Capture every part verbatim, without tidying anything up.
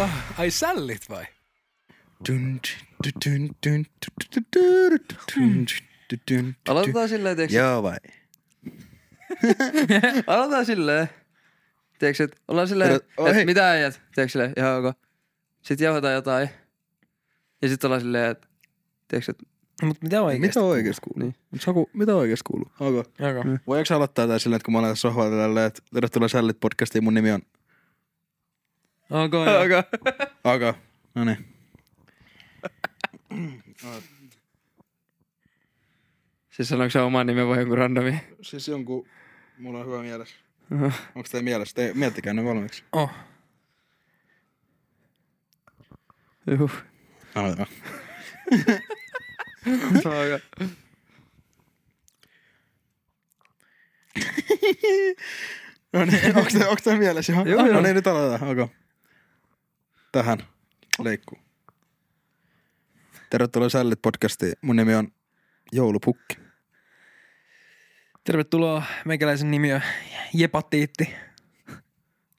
Oh, ai sällit vai? Aloitetaan silleen, tiiäks? Joo vai? Aloitetaan silleen, tiiäks, et ollaan silleen, et mitä äijät, tiiäks silleen, ihan ok. Sit jauhetaan jotain. Ja sit ollaan silleen, et tiiäks, et mut mitä oikeesti? Mitä oikeesti kuuluu? Niin. Saku, mitä oikeesti kuuluu? Alko? Alko. Mm. Voidaanko sä aloittaa tää silleen, että kun mä olen sohvalla tälleen, että tervetuloa Sällit-podcastiin, mun nimi on... Alko, joo. Alko. Alko. Noniin. Siis sanoinko sä oman nimen vai jonkun randomiin? Siis jonkun... Mulla on hyvä mielessä. Uh-huh. Onks teidän mielessä? Te miettikää ne valmiiksi. Oh. Juhu. Aloitetaan. Saaga. No niin, onks tää, onks tää mielessä ihan? Joo, joo. No niin, nyt aloitetaan, alkaa. Tähän leikkuu. Tervetuloa Sällit-podcastiin. Mun nimi on Joulupukki. Tervetuloa. Meikäläisen nimi on Jepatiitti.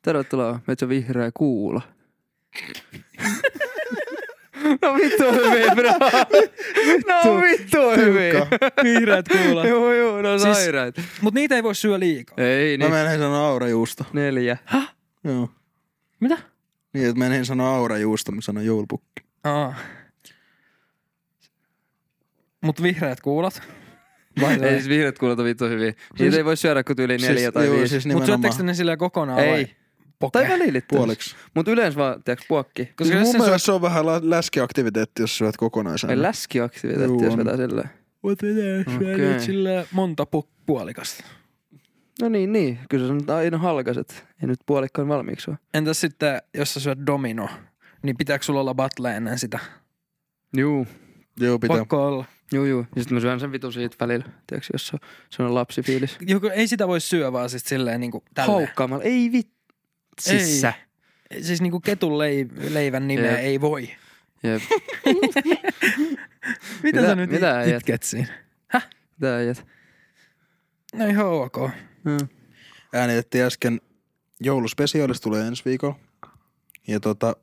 Tervetuloa. Metsä vihreä kuula. No vittu on hyvin, bro. No vittu on hyvin. Vihreät kuulat. Joo, joo, no sairaat. Siis, mut niitä ei voi syö liikaa. Ei niin. Mä menen sanoa aurajuusto. Neljä. Häh? Joo. Mitä? Niin, että mä en sanoa aurajuusto, mä sanon joulupukki. Aa. Mut vihreät kuulat. Vai ei siis vihreät kuulat on vittu hyviä. Niitä siis, ei voi syödä kuin yli neljä siis, tai viisi. Siis mut syöttekö ne sillä kokonaan ei. Vai? Poke. Tai välilit puoliksi. Mut yleensä vaan, tiiäks, puokki. Koska mun mielestä se on vähän läskiaktiviteetti, jos syöt kokonaisena. Läskiaktiviteetti, jos vetää silleen. Mut yleensä välit silleen monta puolikasta. No niin, niin. Kyllä sä nyt aina halkaset. Ei nyt puolikkaan valmiiksi ole. Entäs sitten, jos sä syöt domino, niin pitääkö sulla olla battle ennen sitä? Juu. Joo, pitää. Pakko olla. Juu, juu. Ja sit mä syön sen vitu siitä välillä, tiiäks, jos se on, se on lapsifiilis. Joku, ei sitä voi syö vaan sit silleen niinku tälleen. Haukkaamalla. Ei vittu. Sissä. Ei. Siis niinku ketun leivän, leivän nimeä Jep. ei voi. Jep. mitä, mitä sä nyt mitä it, itket siinä? Häh? Mitä äijät? No ihan ok. Mm. Äänitettiin äsken jouluspesiaalis, tulee ensi viikolla. Ja tota,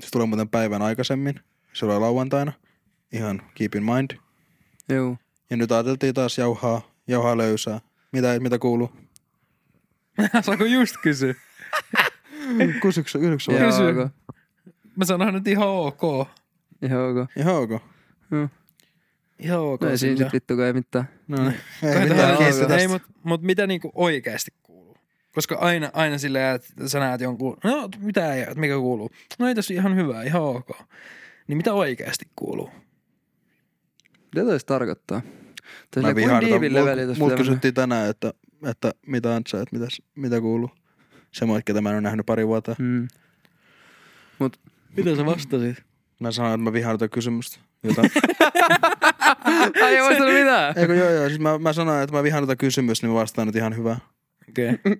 se tulee muuten päivän aikaisemmin. Se oli lauantaina. Ihan keep in mind. Joo. Ja nyt ajateltiin taas jauhaa, jauhaa löysää. Mitä, mitä kuuluu? Saanko just kysyä? Kusyks yhdeksän vai? Mä sanoin nyt ihan ok. Ihan ok. Ihan ok. Joo. Ihan ok. No ei siinä sit vittukaan ei mitään. No niin. Ei mitään kiistä tästä. Ei, mut, mut mitä niinku oikeesti kuuluu? Koska aina, aina silleen, että sä näet jonkun, no mitä ei, mikä kuuluu? No ei tässä ihan hyvää, ihan ok. Niin mitä oikeesti kuuluu? Mitä toi tarkoittaa? Mä vihaan, että mut kysyttiin tänään, että, että mitä Antsa, että mitäs, mitä kuuluu? Semmoit, ketä mä en ole nähnyt pari vuotta. Mm. Mut, mitä sä vastasit? Mä sanoin, että mä vihaan tätä kysymystä. Jota... Ai ei vastannut mitään? Eikö joo joo, siis mä, mä sanoin, että mä vihaan tätä kysymystä, niin mä vastaan nyt ihan hyvää. Okei. Okay.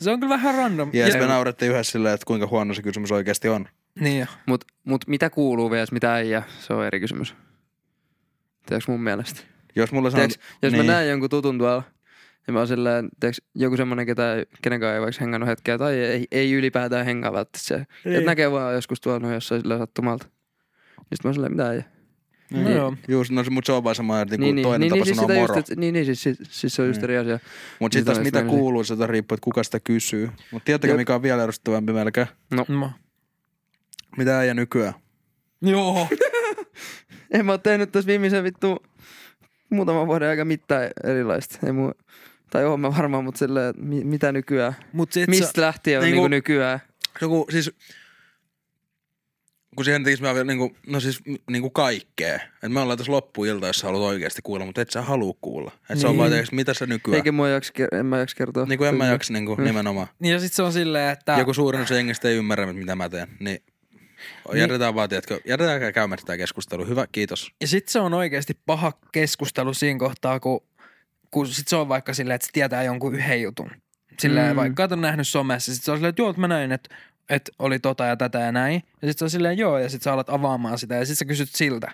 Se on kyllä vähän random. Ja, ja me naurettiin yhdessä silleen, että kuinka huono se kysymys oikeasti on. Niin jo. Mut, mut mitä kuuluu vielä, mitä ei, ja se on eri kysymys. Tiedätkö mun mielestä? Jos mulla sanot... Tiedätkö, jos niin. Mä näen jonkun tutun tuolla... Ja mä oon silleen, tiiäks, joku semmonen, ketä, kenenkaan ei vaikka hengannut hetkeä, tai ei, ei ylipäätään hengaa välttämättä. Et näkee vaan joskus tuolla no, jossain silleen sattumalta. Ja sit mä oon silleen, mitä ei. No, niin, joo. Juu, no, mut se on vaan sama, että niin, toinen niin, tapa niin, sanoa moro. Just, niin, niin siis, siis, siis se on just eri asia. Mut sit taas mitä mennä. Kuuluu, se riippuu, että kuka sitä kysyy. Mut tiedättekö, mikä on vielä edustavampi melkein? No. no. Mitä äijä nykyään? Joo. En mä oo tehnyt tässä viimeisen vittu muutaman vuoden aika mitään erilaista. Ei mun... Tai oon mä varmaan, mutta silleen, mitä nykyään? Mut mistä sä, lähtien on niinku, niinku nykyään? Joku siis, kun siihen tekis mä vielä niinku, no siis niinku kaikkea. Et mä ollaan tässä loppuilta, jos sä haluat oikeesti kuulla, mutta et sä haluu kuulla. Et niin. Se on vaan teiks, mitä sä nykyään? Eikä mua jaks, en mä jaks kertoa. Niinku en mä jaks niinku mm. nimenomaan. Niin ja sit se on silleen, että... Joku suurin osa jengistä ei ymmärrä, mitä mä teen, niin... Niin. Jätetään vaan, tiedätkö, jätetään käymään tätä keskustelua. Hyvä, kiitos. Ja sit se on oikeesti paha keskustelu siinä kohtaa, kun... Kun sit se on vaikka silleen, että se tietää jonkun yhden jutun. Silleen mm. vaikka, että on nähnyt somessa. Sit se on silleen, että joo, että mä näin, että, että oli tota ja tätä ja näin. Ja sit se on silleen, joo, ja sit sä alat avaamaan sitä. Ja sit sä kysyt siltä,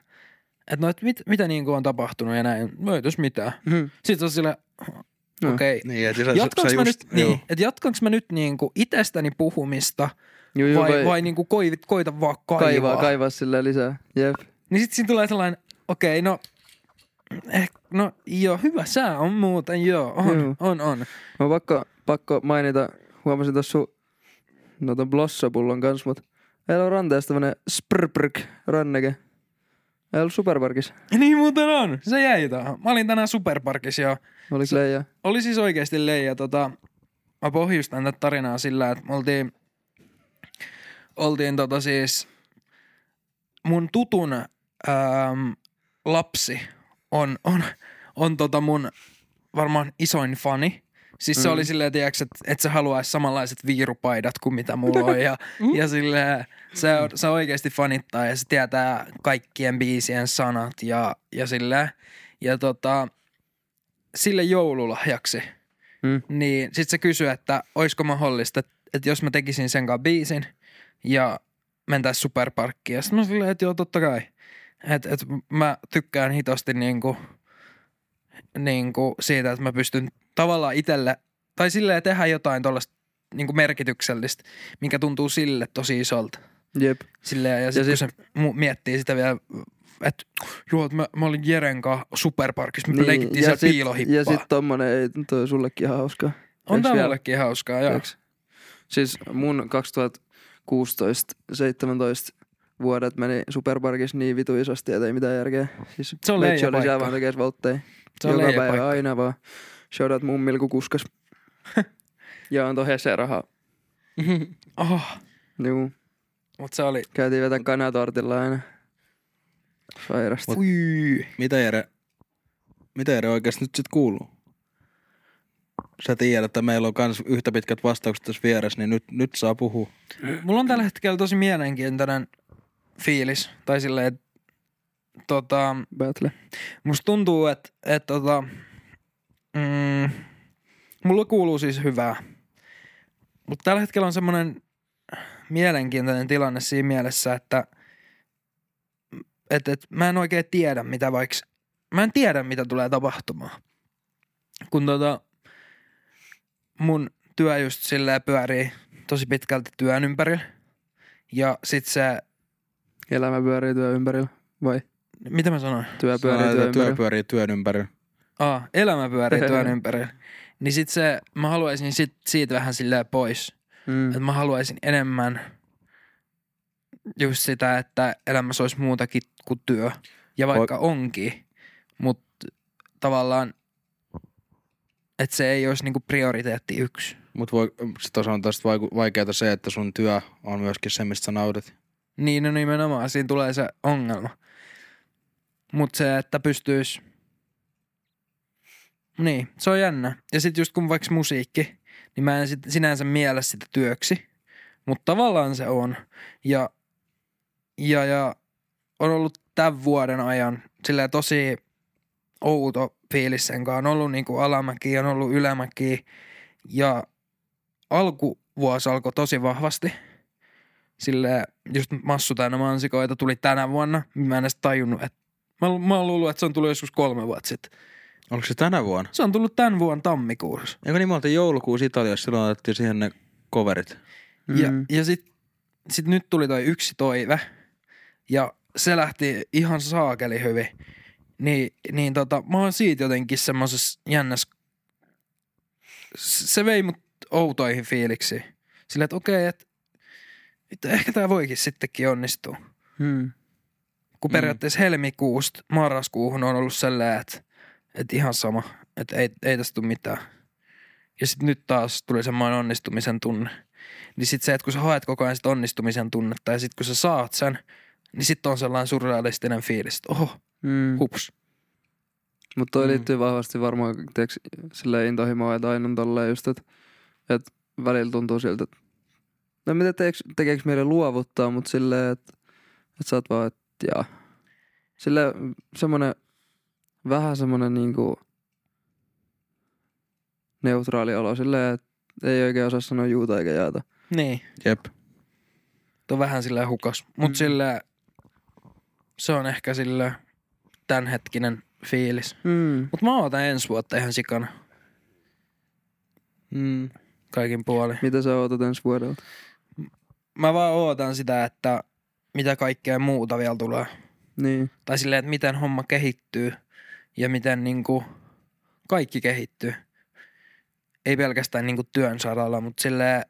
että no, että mit, mitä niin kuin on tapahtunut ja näin. No ei tässä mitään. Mm. Sit se on silleen, No. Okei. Niin, että jatkanko mä, just, nyt, niin, et mä nyt niinku itsestäni puhumista juu, juu, vai, vai, vai niinku koivit, koita vaan kaivaa? Kaivaa, kaivaa silleen lisää. Jep. Niin sit siinä tulee sellainen, okei, no, eh, no joo, hyvä sää on muuten, joo, on, juu. on, on. Mä pakko, pakko mainita, huomasin tossa sun noita blossapullon kanssa, mut meillä on ranteessa tämmönen sprprk ranneke. Ei ollut Superparkissa. Niin muuten on. Se jäi tuohon. Mä olin tänään Superparkissa jo. Oliko leijä? Oli siis oikeasti leijä. Tota, mä pohjustan tätä tarinaa sillä, että oltiin, oltiin tota siis mun tutun äm, lapsi on, on, on tota mun varmaan isoin fani. Siis se mm. oli silleen, tiiäks, että et sä haluaisi samanlaiset viirupaidat kuin mitä mulla on. Ja, mm. ja silleen, se, se oikeasti fanittaa ja se tietää kaikkien biisien sanat ja, ja silleen. Ja tota, sille joululahjaksi, mm. niin sit se kysyi, että oisko mahdollista, että, että jos mä tekisin senkaan biisin ja mentäis Superparkkiin. Ja sit mä silleen, että joo, totta kai. Että et mä tykkään hitosti niinku, niinku siitä, että mä pystyn tavallaan itselle, tai silleen tehdä jotain tuollaista niinku merkityksellistä, mikä tuntuu sille tosi isolta. Jep. Silleen, ja sitten sit... kun se miettii sitä vielä, että joo, että mä, mä olin Jeren kanssa Superparkissa, me niin, leikittiin siellä sit, piilohippaa. Ja sitten tommonen, ei, toi on sullekin ihan hauskaa. On tää mullekin hauskaa, joo. Siis mun kaksituhattakuusitoista seitsemäntoista vuodet meni Superparkissa niin vitu isosti, ettei mitään järkeä. Siis se on leijä paikka. Siellä vaan tekeis voltteja. Se on joka leijä päivä paikka. Aina vaan. Shoutout mummille, kun kuskas. Ja antoi Heseen rahaa. Oh. Juu. Mut se oli... Käytiin vetää kanatortilla aina. Sairasta. Mitä Jere... Mitä Jere oikeesti nyt sit kuuluu? Sä tiedät, että meillä on kans yhtä pitkät vastaukset tässä vieressä, niin nyt, nyt saa puhua. Mulla on tällä hetkellä tosi mielenkiintoinen fiilis. Tai silleen, että... Tota... Battle. Musta tuntuu, että... että tota, Mm, mulla kuuluu siis hyvää, mutta tällä hetkellä on semmoinen mielenkiintoinen tilanne siinä mielessä, että et, et, mä en oikein tiedä, mitä vaikka, mä en tiedä, mitä tulee tapahtumaan. Kun tota mun työ just silleen pyörii tosi pitkälti työn ympärillä ja sit se... Elämä pyörii työn ympärillä, vai? Mitä mä sanoin? Työ pyörii työn ympärillä. Työ pyörii työn ympärillä. Aa, elämä pyörii työn ympärillä. Niin sit se, mä haluaisin sit, siitä vähän silleen pois. Mm. Että mä haluaisin enemmän just sitä, että elämässä olisi muutakin kuin työ. Ja vaikka Voi. onkin, mutta tavallaan, että se ei olisi niinku prioriteetti yksi. Mutta tuossa on tästä vaikeaa se, että sun työ on myöskin se, mistä sä nautit. Niin, no nimenomaan. Siinä tulee se ongelma. Mutta se, että pystyis... Niin, se on jännä. Ja sit just kun vaikka musiikki, niin mä en sit sinänsä miele sitä työksi, mutta tavallaan se on. Ja, ja, ja on ollut tämän vuoden ajan silleen tosi outo fiilis senkaan. On ollut niinku alamäki, on ollut ylämäki ja alkuvuosi alkoi tosi vahvasti. Silleen just massu täynnä mansikoita tuli tänä vuonna. Mä en edes tajunnut, että mä, mä oon luullut, että se on tullut joskus kolme vuotta sitten. Oliko se tänä vuonna? Se on tullut tämän vuoden tammikuussa. Eikö niin, me oltiin joulukuussa Italiassa, silloin otettiin siihen ne coverit. Mm. Ja, ja sit, sit nyt tuli toi yksi toive, ja se lähti ihan saakeli hyvin. Niin, niin tota, mä oon siitä jotenkin semmosessa jännässä, se vei mut outoihin fiiliksiin. Silleen, että okei, että et ehkä tää voikin sittenkin onnistua. Mm. Kun periaatteessa mm. helmikuusta marraskuuhun on ollut sellainen, että että ihan sama, että ei, ei tästä tule mitään. Ja sitten nyt taas tulee semmoinen onnistumisen tunne. Niin sitten se, että kun sä haet koko ajan sitä onnistumisen tunnetta ja sitten kun sä saat sen, niin sitten on sellainen surrealistinen fiilis, että oho, mm. hups. Mutta toi mm. liittyy vahvasti varmaan, tiiäks, silleen intohimoa, että aina on tolleen just, että et välillä tuntuu siltä, että no mitä tekeekö meille luovuttaa, mutta silleen, että et sä oot vaan, että jaa. Silleen semmoinen... Vähän semmonen niinku neutraali olo silleen, että ei oikein osaa sanoa juuta eikä jaata. Niin. Jep. Tuo vähän silleen hukas. Mut mm. silleen se on ehkä silleen tämänhetkinen fiilis. Mm. Mut mä ootan ensi vuotta ihan sikana. Mm. Kaikin puolin. Mitä sä ootat ensi vuodelta? Mä vaan ootan sitä, että mitä kaikkea muuta vielä tulee. Niin. Tai silleen, että miten homma kehittyy ja miten niinku kaikki kehittyy. Ei pelkästään niinku työn saralla, mutta silleen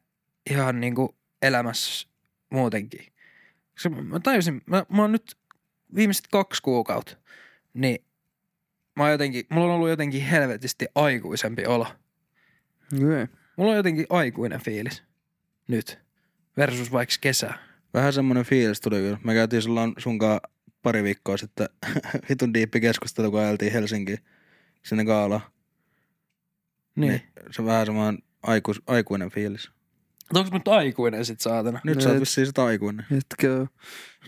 ihan niinku elämässä muutenkin. Mä tajusin, mä, mä oon nyt viimeiset kaksi kuukautta, niin mä oon jotenkin, mulla on ollut jotenkin helvetisti aikuisempi olo. Okay. Mulla on jotenkin aikuinen fiilis nyt versus vaikka kesä. Vähän semmonen fiilis tuli kyllä. Mä käytiin silloin sunkaan pari viikkoa sitten hitun diippi keskustelu, kun ajeltiin Helsinkiin sinne Gaalaan. Niin. niin. Se on vähän semmoinen aiku, aikuinen fiilis. Onko mä nyt aikuinen sit saatana? Nyt no sä oot vissiin sit aikuinen. Etkö?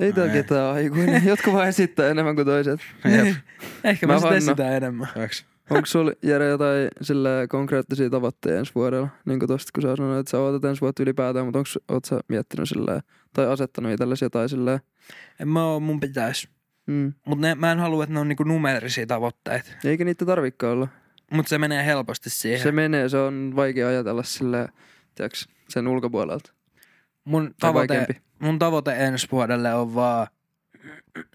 Ei tää ketään aikuinen. Jotkut vaan esittää enemmän kuin toiset. Niin. Ehkä mä, mä sit esitän enemmän. Saaks? Onko sulla, Jere, jotain silleen konkreettisia tavoitteita ensi vuodella? Niin kuin tosta, kun sä sanoit, että sä ootat ensi vuotta ylipäätään, mutta onko oot sä miettinyt silleen, tai asettanut itsellesi jotain silleen? En mä oo, mun pitäis. Mm. Mut ne, mä en halua, että ne on niinku numerisia tavoitteita. Eikä niitä tarvikaan olla. Mut se menee helposti siihen. Se menee, se on vaikea ajatella silleen, tiiäks, sen ulkopuolelta. Mun tavoite, mun tavoite ensi vuodelle on vaan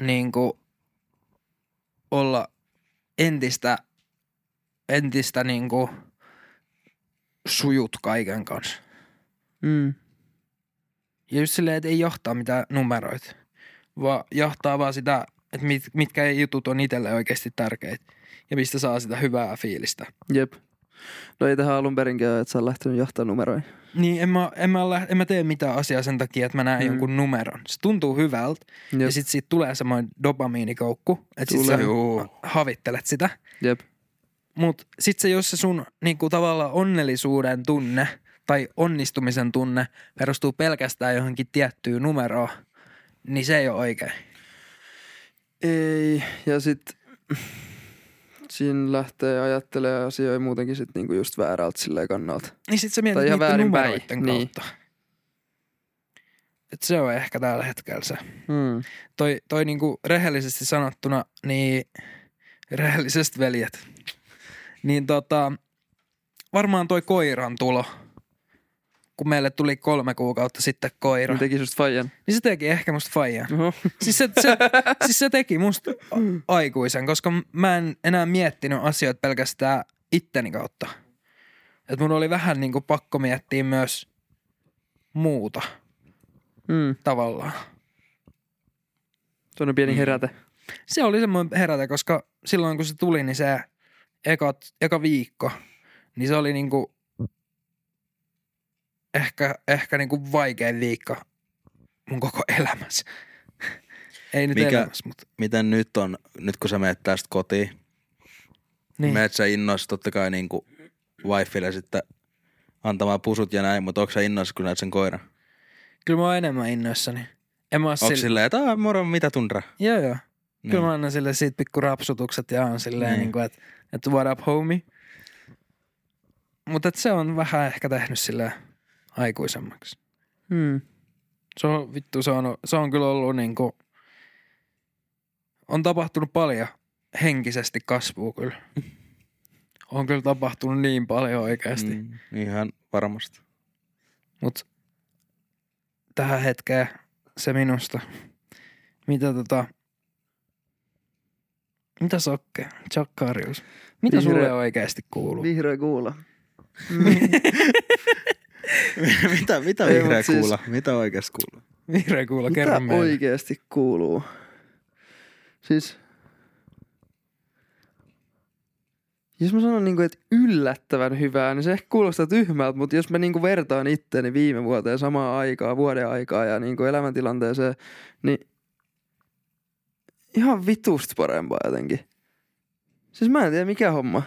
niinku olla entistä entistä niinku sujut kaiken kanssa. Mm. Ja just silleen, että ei jahtaa mitään numeroita, vaan jahtaa vaan sitä, että mit, mitkä jutut on itselle oikeasti tärkeitä ja mistä saa sitä hyvää fiilistä. Jep. No ei tähän alun perinkään, että sä oon lähtenyt jahtaa numeroja. Niin, en mä, en, mä läht, en mä tee mitään asiaa sen takia, että mä näen mm. jonkun numeron. Se tuntuu hyvältä. Jep. Ja sit siitä tulee semmoinen dopamiinikoukku, että sit sä Juu. havittelet sitä. Jep. Mut sit se, jos se sun niinku tavallaan onnellisuuden tunne tai onnistumisen tunne perustuu pelkästään johonkin tiettyyn numeroon, niin se ei ole oikein. Ei, ja sit siinä lähtee ajattelemaan asioita muutenkin sit niinku just väärältä silleen kannalta. Niin sit sä mietit niiden numeroiden niin. kautta. Et se on ehkä tällä hetkellä se. Hmm. Toi, toi niinku rehellisesti sanottuna, niin rehelliset veljet. Niin tota, varmaan toi koiran tulo, kun meille tuli kolme kuukautta sitten koira. Niin teki susta faijan. Niin se teki ehkä musta faijan. Uh-huh. Siis, se, se, siis se teki musta a- aikuisen, koska mä en enää miettinyt asioita pelkästään itteni kautta. Et mun oli vähän niinku pakko miettiä myös muuta mm. tavallaan. Se on pieni heräte. Se oli semmoinen heräte, koska silloin kun se tuli, niin se Eka, eka viikko, niin se oli niinku ehkä, ehkä niinku vaikein viikko mun koko elämässä. Ei nyt Mikä, elämässä, mutta. Miten nyt on, nyt kun sä menet tästä kotiin, niin. menet sä innoissa totta kai niinku wifeille sitten antamaan pusut ja näin, mutta onko sä innoissa, kun näet sen koiran? Kyllä mä oon enemmän innoissani. En mä oon onko sille... silleen, että aah moro, mitä tundra? Joo joo. Niin. Kyllä mä annan silleen siitä pikku rapsutukset ja on silleen niin. niinku, että että what up, homie. Mutta se on vähän ehkä tehnyt sillä aikuisemmaksi. Hmm. Se on, vittu, se on, se on kyllä ollut niinku, on tapahtunut paljon henkisesti kasvua kyllä. On kyllä tapahtunut niin paljon oikeasti. Mm, ihan varmasti. Mut tähän hetkeen se minusta. Mitä tota... Mitä Sakke? Tsakkarius. Mitä Vihreä. Sulle oikeasti kuuluu? Vihreä kuula. mitä mitä Ei, vihreä kuula? Siis, mitä oikeasti kuuluu? Vihreä kuula, kerro meille. Mitä oikeasti kuuluu? Siis... Jos mä sanon, niinku, että yllättävän hyvää, niin se ehkä kuulostaa tyhmältä, mutta jos mä niinku vertaan itteeni viime vuoteen samaan aikaan, vuoden aikaa ja niinku elämäntilanteeseen, niin... Ihan vitusta parempaa jotenkin. Siis mä en tiedä mikä homma.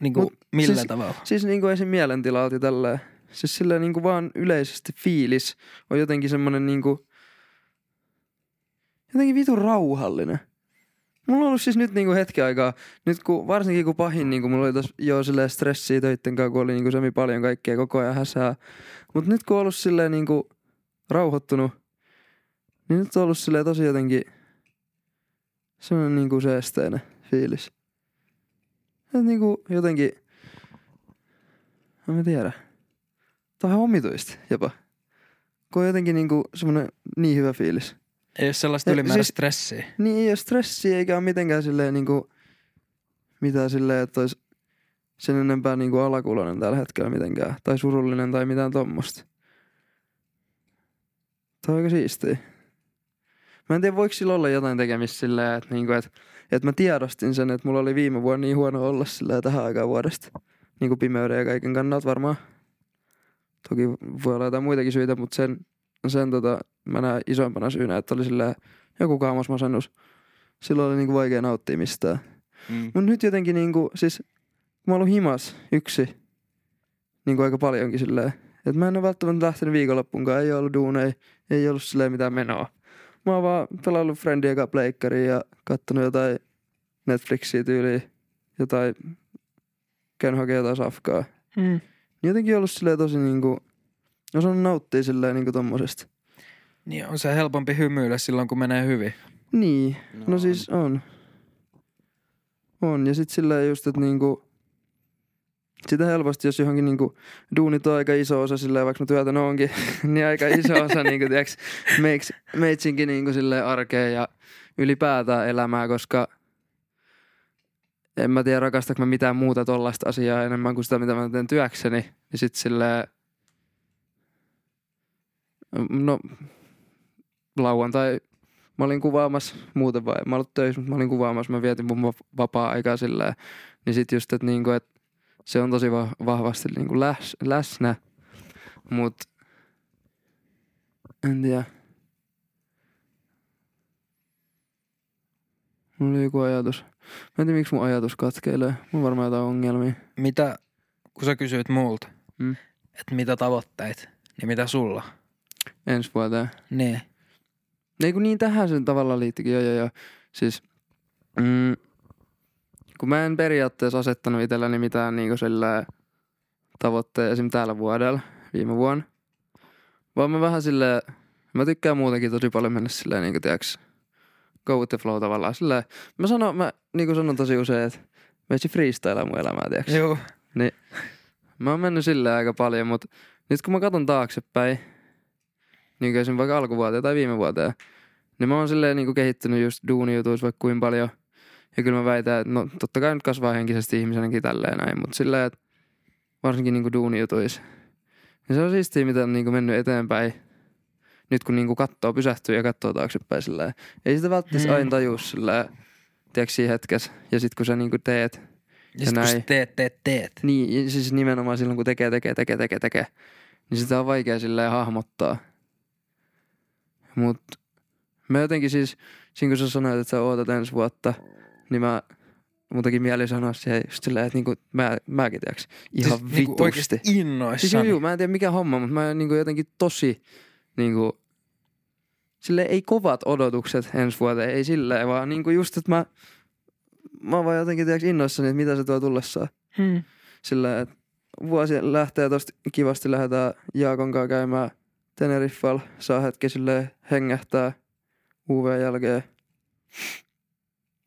Niinku mut millä siis, tavalla? Siis niinku esim. Mielentilalti tälleen. Siis silleen niinku vaan yleisesti fiilis on jotenkin semmonen niinku... Jotenkin vitun rauhallinen. Mulla on ollut siis nyt niinku hetki aikaa. Nyt kun varsinkin kun pahin niinku mulla oli tos joo silleen stressiä töitten kanssa, kun oli niinku semi paljon kaikkea koko ajan häsää. Mut nyt kun on ollut silleen niinku rauhoittunut, niin nyt on ollut silleen tosi jotenkin... Se on niinku seesteinen fiilis. Et niinku jotenkin En mä tiedä. Tää on ihan omituista jopa. Kun on jotenkin niinku semmonen niin hyvä fiilis. Ei ole sellaista ylimääräistä siis, stressiä. Niin, ei ole stressiä eikä ole mitenkään silleen niinku, mitään silleen, että olisi sen enempää niinku alakuloinen tällä hetkellä mitenkään. Tai surullinen tai mitään tommosta. Tää on aika siistiä. Mä en tiedä, voiko sillä olla jotain tekemistä silleen, että niinku, et, et mä tiedostin sen, että mulla oli viime vuonna niin huono olla silleen tähän aikaan vuodesta. Niinku pimeyden ja kaiken kannalta varmaan. Toki voi olla jotain muitakin syitä, mutta sen, sen tota, mä näen isoimpana syynä, että oli silleen joku kaamosmasennus. Silloin oli niinku vaikea nauttia mistään. Mm. Mut nyt jotenkin niinku, siis mä oon ollut himas yksi niinku aika paljonkin silleen. Et mä en oo välttämättä lähtenyt viikonloppuunkaan, ei oo ollut duuneja, ei ollut silleen mitään menoa. Mä oon vaan pelannut friendien kanssa pleikkariin ja kattonut jotain Netflixiä tyyliin, jotain, käyn hakea jotain safkaa. Mm. Jotenkin ollut silleen tosi niinku, osannut nauttia silleen niinku tommosesta. Niin, on se helpompi hymyillä silloin, kun menee hyvin. Niin, no, no siis on. On, ja sit silleen just, että niinku, sitä helposti, jos johonkin niinku, duunit on aika iso osa silleen, vaikka mä työtän oonkin, niin aika iso osa niinku, tiiäks, meiks, meitsinkin niinku silleen arkea ja ylipäätään elämää, koska en mä tiedä, rakastako mä mitään muuta tollaista asiaa enemmän kuin sitä, mitä mä teen työkseni. Niin sit silleen, no, lauantai mä olin kuvaamassa, muuten vai, mä olin töissä, mutta mä olin kuvaamassa, mä vietin mun vapaa-aikaa silleen. Niin sit just, että niinku, et se on tosi vahvasti niinku läs, läsnä, mut en tiedä. Mulla oli joku ajatus. Mä en tiedä, miksi mun ajatus katkeilee. Mulla varmaan jotain ongelmia. Mitä, kun sä kysyit multa, mm? että mitä tavoitteet, niin mitä sulla? Ensi vuoteen. Niin. Ei kun niin tähän sen tavallaan liittykin. Joo, joo, joo. Siis, mm, kun mä en periaatteessa asettanut itselläni mitään niinku sillä tavoitteita esim. Täällä vuodella, viime vuonna. Vaan mä vähän silleen, mä tykkään muutenkin tosi paljon mennä silleen niinku tiiäks, go with the flow tavallaan. Silleen, mä sanon, mä niinku sanon tosi usein, että mä etsin freestylaa mun elämää, tiiäks. Joo. Niin, mä oon mennyt silleen aika paljon, mut nyt kun mä katson taaksepäin, niinku esim. Vaikka alkuvuoteen tai viime vuoteen, niin mä oon silleen niinku kehittynyt just duunijutuissa vaikka kuin paljon. Ja kyllä mä väitän, että no totta kai nyt kasvaa henkisesti ihmisenäkin tälleen näin, mutta silleen, että varsinkin niinku duunijutuissa. Ja se on siistiä, mitä on niinku mennyt eteenpäin. Nyt kun niinku kattoo, pysähtyy ja kattoo taaksepäin silleen. Ei sitä välttämättä hmm. aina tajua silleen, tiedätkö siinä hetkessä. Ja sit kun sä niinku teet. Ja, ja sit näin, kun teet, teet, teet. Niin, siis nimenomaan silloin kun tekee, tekee, tekee, tekee, tekee. Niin sitä on vaikea silleen hahmottaa. Mut mä jotenkin siis, siinä kun sä sanoit, että sä ootat ensi vuotta, niin mä muutenkin mieli sanoa siihen just silleen, että niinku mä, mäkin tiedäks ihan siis vitusti. Niinku oikeesti innoissani. Siis juu, mä en tiedä mikä homma, mutta mä niinku jotenkin tosi niinku silleen ei kovat odotukset ensi vuoteen, ei silleen, vaan niinku just, että mä mä oon vaan jotenkin tiedäks innoissani, että mitä se tuo tullessaan. Hmm. Silleen, että vuosi lähtee tosta kivasti, lähdetään Jaakon kanssa käymään Teneriffalla, saa hetki silleen hengähtää U V:n jälkeen.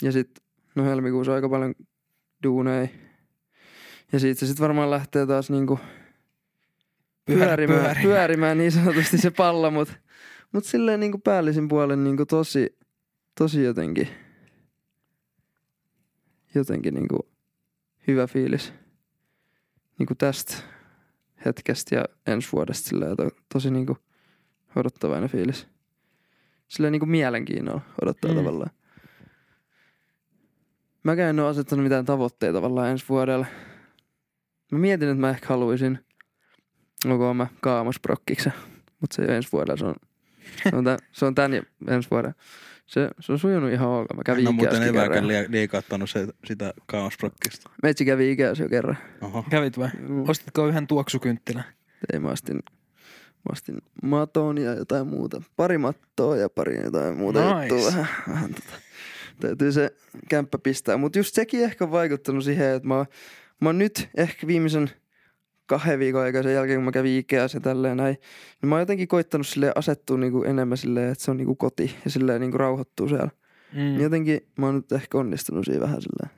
Ja sit no helmikuussa aika paljon duuneja. Ja siitä se sit varmaan lähtee taas niinku pyörimään, pyörimään. pyörimään niin sanotusti se pallo, mut, mut silleen niinku päällisin puolen niinku tosi, tosi jotenkin, jotenkin niinku hyvä fiilis niinku tästä hetkestä ja ensi vuodesta silleen to, tosi niinku odottavainen fiilis. Silleen niinku mielenkiinnolla odottaa mm. tavallaan. Mäkään en ole asettanut mitään tavoitteita tavallaan ensi vuodella. Mä mietin, että mä ehkä haluisin, onko mä kaamosprokkiksi, mutta se ei ole ensi vuodella. Se on, se on, tämän, se on tämän ensi vuodella. Se, se on sujunut ihan ok. Mä kävin Ikäyskin kerran. No muuten evääkään li- liikaattanut se, sitä kaamosprokkista. Metsi kävi Ikäys jo kerran. Oho. Kävit vai? Ostitko yhden tuoksukynttilän? Ei, mä ostin, mä ostin maton ja jotain muuta. Pari mattoa ja pari jotain muuta nice. Juttua. Vähän, vähän tota. Täytyy se kämppä pistää. Mutta just sekin ehkä on vaikuttanut siihen, että mä, mä oon nyt ehkä viimeisen kahden viikon aikaisen jälkeen, kun mä kävin Ikeassa ja tälleen näin, niin mä oon jotenkin koittanut silleen asettua niinku enemmän silleen, että se on niinku koti ja silleen niinku rauhoittuu siellä. Mm. Niin jotenkin mä oon nyt ehkä onnistunut siinä vähän silleen.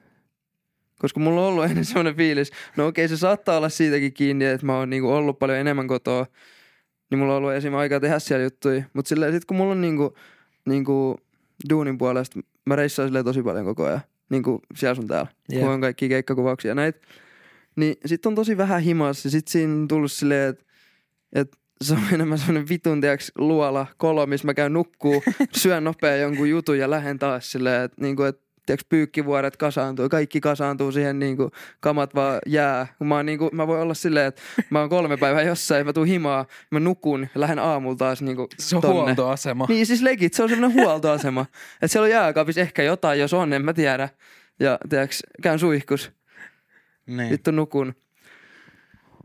Koska mulla on ollut ennen semmoinen fiilis, no okei, se saattaa olla siitäkin kiinni, että mä oon niinku ollut paljon enemmän kotoa, niin mulla on ollut esimerkiksi aikaa tehdä siellä juttuja. Mutta silleen sit kun mulla on niinku, niinku duunin puolesta, mä reissaan silleen tosi paljon koko ajan. Niinku siellä sun täällä, yeah. Kun on kaikki keikkakuvauksia ja näitä. Niin sit on tosi vähän himas ja sit siinä on tullut silleen, että et se on enemmän semmoinen vitun tiiäks luola kolo, missä mä käyn nukkuu, syön nopea jonkun jutun ja lähden taas silleen, että niinku et tiiäks pyykkivuoret kasaantuu, kaikki kasaantuu siihen niinku, kamat vaan jää. Mä, oon, niinku, mä voin olla silleen, että mä oon kolme päivää jossain, mä tuun himaa, mä nukun ja lähden aamulla taas niinku tonne. Se on huoltoasema. Niin siis legit, se on semmoinen huoltoasema. Että siellä on jääkaapissa ehkä jotain, jos on, en mä tiedä. Ja tiiäks, käyn suihkus. Niin. Vittu nukun.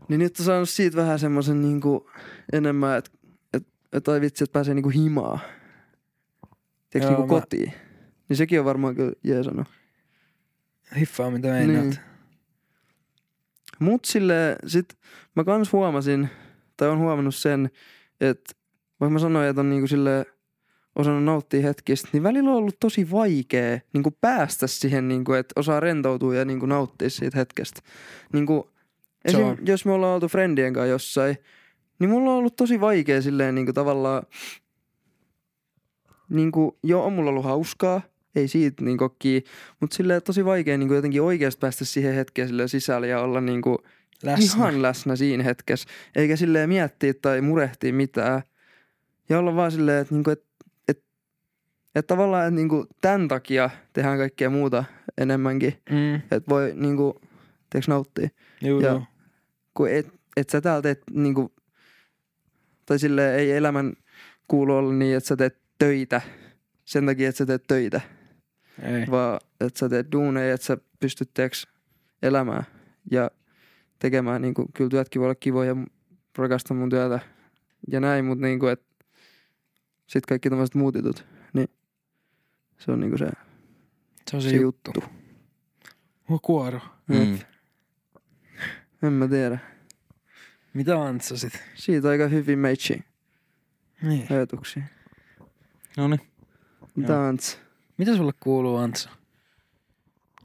Niin nyt on saanut siitä vähän semmoisen niinku enemmän, että et, et, ai vitsi, että pääsee niinku himaa. Tiiäks niinku mä... kotiin. Niin sekin on varmaan kyllä jeesannut. Hiffaa mitä meinät. Niin. Mut silleen sit mä kans huomasin, tai on huomannut sen, että vaikka mä sanoin, että on niinku silleen osannut nauttia hetkistä, niin välillä on ollut tosi vaikea niinku päästä siihen, niinku, että osaa rentoutua ja niinku nauttia siitä hetkestä. Niinku, esim, jos me ollaan oltu friendien kanssa jossain, niin mulla on ollut tosi vaikea silleen niinku tavallaan, niinku joo on mulla ollut hauskaa, ei siitä niinku kiinni, mutta silleen tosi vaikea niinku jotenkin oikeasti päästä siihen hetkeen silleen sisällä ja olla niinku läsnä. Ihan läsnä siinä hetkessä. Eikä silleen miettiä tai murehtia mitään. Ja olla vaan silleen, että niinku, et, et, et tavallaan et niinku tämän takia tehdään kaikkea muuta enemmänkin. Mm. Että voi niinku, tiiäks nauttia. Juu, ja, joo. Kun et, et sä täällä teet niinku, tai silleen ei elämän kuulu olla niin, että sä teet töitä. Sen takia, että sä teet töitä. Ei. Vaan, että sä teet duuneja, että sä pystyt teeksi elämään ja tekemään. Niin kuin, kyllä työtkin voi olla kivoja ja rakastan mun työtä ja näin, mutta niin kuin, että sit kaikki tämmöiset muut jutut, niin se on niin kuin se, se, on se, se juttu. juttu. Mua kuoro. Mm. En mä tiedä. Mitä Antsa sit? Siitä aika hyvin meitsi niin. Ajatuksia. Noniin. Mitä Antsa? Mitä sulle kuuluu, Antsa?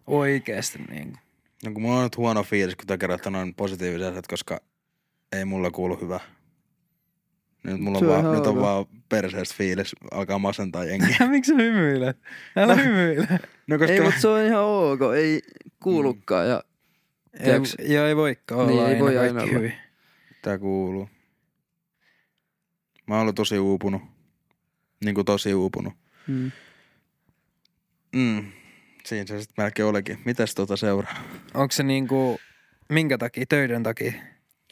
Oikeesti niinku. No kun mulla on nyt huono fiilis, kun te kerrotte noin positiiviset asiat, koska ei mulla kuulu hyvä. Nyt mulla on, va- nyt on vaan perseestä fiilis, alkaa masentaa jengiä. Miksi sä hymyilet? Älä no. hymyile. No koska... Ei, mutta se on ihan ok. Ei kuulukaan. Mm. Ja... Tiiäks... Ei, ja ei voikaan olla niin, aina, ei voi aina kaikki hyvin. Tää kuuluu. Mä oon ollut tosi uupunut. Niinku tosi uupunut. Mm. Mm. Siinä se sitten melkein olikin. Mitäs tuota seuraa? Onko se niinku, minkä takia? Töiden takia?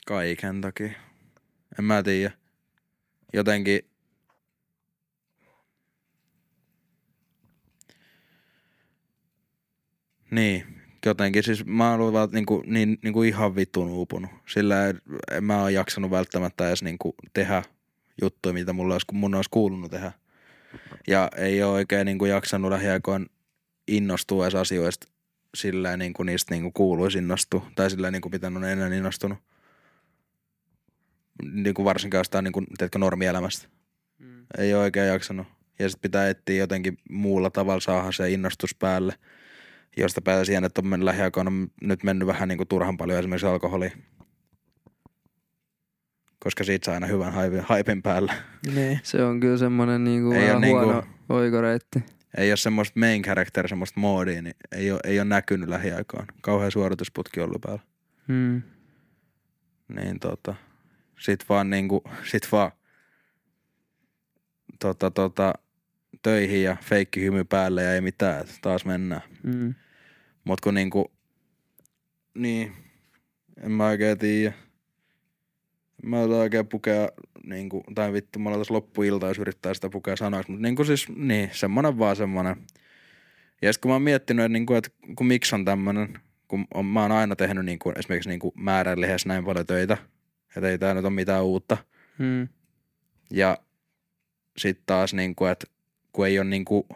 Kaiken takia. En mä tiedä. Jotenkin. Niin. Jotenkin. Siis mä oon ollut vaan niinku, niin, niinku ihan vittuun uupunut. Sillä en, en mä oon jaksanut välttämättä edes niinku tehdä juttuja, mitä mulla olisi, mun olisi kuulunut tehdä. Ja ei ole oikein niinku jaksanut lähiaikoin innostua edes asioista sillä niinku niistä niinku kuuluisi innostua. Tai sillä niinku pitänyt on enää innostunut. Niinku varsinkaan sitä niinku, teetkö normielämästä. Mm. Ei ole oikein jaksanut. Ja sit pitää etsiä jotenkin muulla tavalla saada se innostus päälle. Josta päätä siihen, että on lähiaikoin on nyt mennyt vähän niinku turhan paljon esimerkiksi alkoholia. Koska siitä saa aina hyvän haipin päällä. Niin. Se on kyllä semmonen niinku vähän huono niinku, oikoreitti. Ei ole semmoista main character, semmoista moodia, niin ei ole, ei ole näkynyt lähiaikaan. Kauhean suoritusputki ollut päällä. Hmm. Niin tota, sit vaan niinku, sit vaan tota tota töihin ja feikki hymy päälle ja ei mitään, taas mennään. Hmm. Mut kun niinku, niin, en mä oikein tiiä. Mä otan oikein pukea, niin kuin, tai vittu, mä oltais loppuilta, jos yrittää sitä pukea sanoiksi, mutta niin kuin siis, niin, semmonen vaan semmonen. Ja sit kun mä oon miettinyt, että, niin kuin, että kun miksi on tämmönen, kun on, mä oon aina tehnyt niin kuin, esimerkiksi niin kuin määrällihes näin paljon töitä, että ei tää nyt ole mitään uutta. Hmm. Ja sit taas niin kuin, että kun ei ole niin kuin,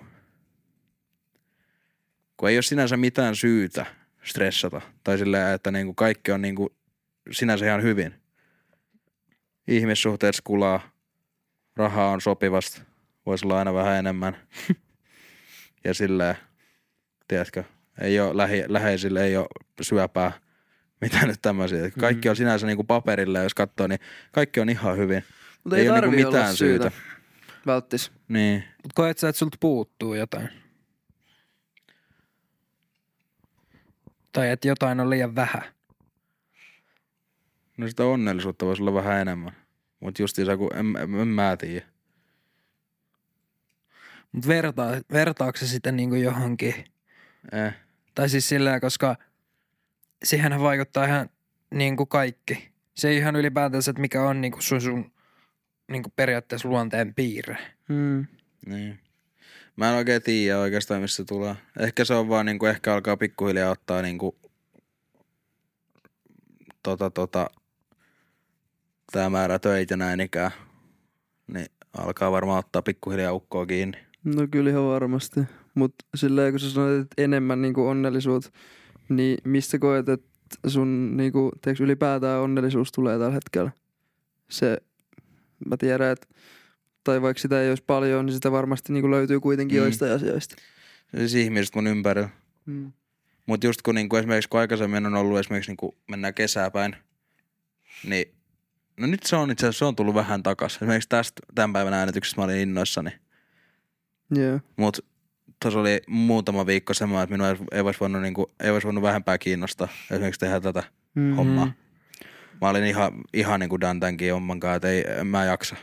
kun ei ole sinänsä mitään syytä stressata, tai silleen, että niin kuin kaikki on niin kuin sinänsä ihan hyvin. Ihmissuhteet kulaa, rahaa on sopivasti, voisi olla aina vähän enemmän. Ja silleen, tiedätkö, ei ole lähe, läheisille, ei ole syöpää, mitä nyt tämmöisiä. Kaikki mm. on sinänsä niinku paperilla, jos katsoo, niin kaikki on ihan hyvin. Mutta ei, ei ole niinku mitään syytä. Välttis. Niin. Mut koet sä, että sulta puuttuu jotain? Tai että jotain on liian vähän? No sitä onnellisuutta voisi olla vähän enemmän. Mut justiinsa, kun en, en, en mä tiedä. Mut vertaa, vertaako se sitä niinku johonkin? Eh. Tai siis sillä, koska siihen vaikuttaa ihan niinku kaikki. Se ei ihan ylipäätänsä, että mikä on niinku sun, sun niinku periaatteessa luonteen piirre. Mm. Niin. Mä en oikein tiedä oikeastaan, missä se tulee. Ehkä se on vaan niinku, ehkä alkaa pikkuhiljaa ottaa niinku tota tota tää määrä töitä näin ikään. Niin alkaa varmaan ottaa pikkuhiljaa ukkoa kiinni. No kyllä ihan varmasti. Mut silleen, kun sä sanoit, että enemmän niinku onnellisuut, niin mistä koet, että sun niinku, teeks ylipäätään onnellisuus tulee tällä hetkellä? Se, mä tiedän, että tai vaikka sitä ei olisi paljon, niin sitä varmasti niinku löytyy kuitenkin mm. joistain asioista. Siis ihmiset mun ympärillä. Mm. Mut just kun niinku esimerkiksi, kun aikaisemmin on ollut esimerkiksi niinku mennään kesää päin, niin no nyt se on itse asiassa, se on tullut vähän takas. Esimerkiksi tästä tämän päivän äänityksessä mä olin innoissani. Joo. Yeah. Mut tuossa oli muutama viikko semmoinen, että minua ei olisi voinut, niin kuin, ei olisi voinut vähempää kiinnostaa esimerkiksi tehdä tätä mm-hmm. hommaa. Mä olin ihan, ihan niin kuin done tämänkin homman kanssa, että ei, en mä jaksa.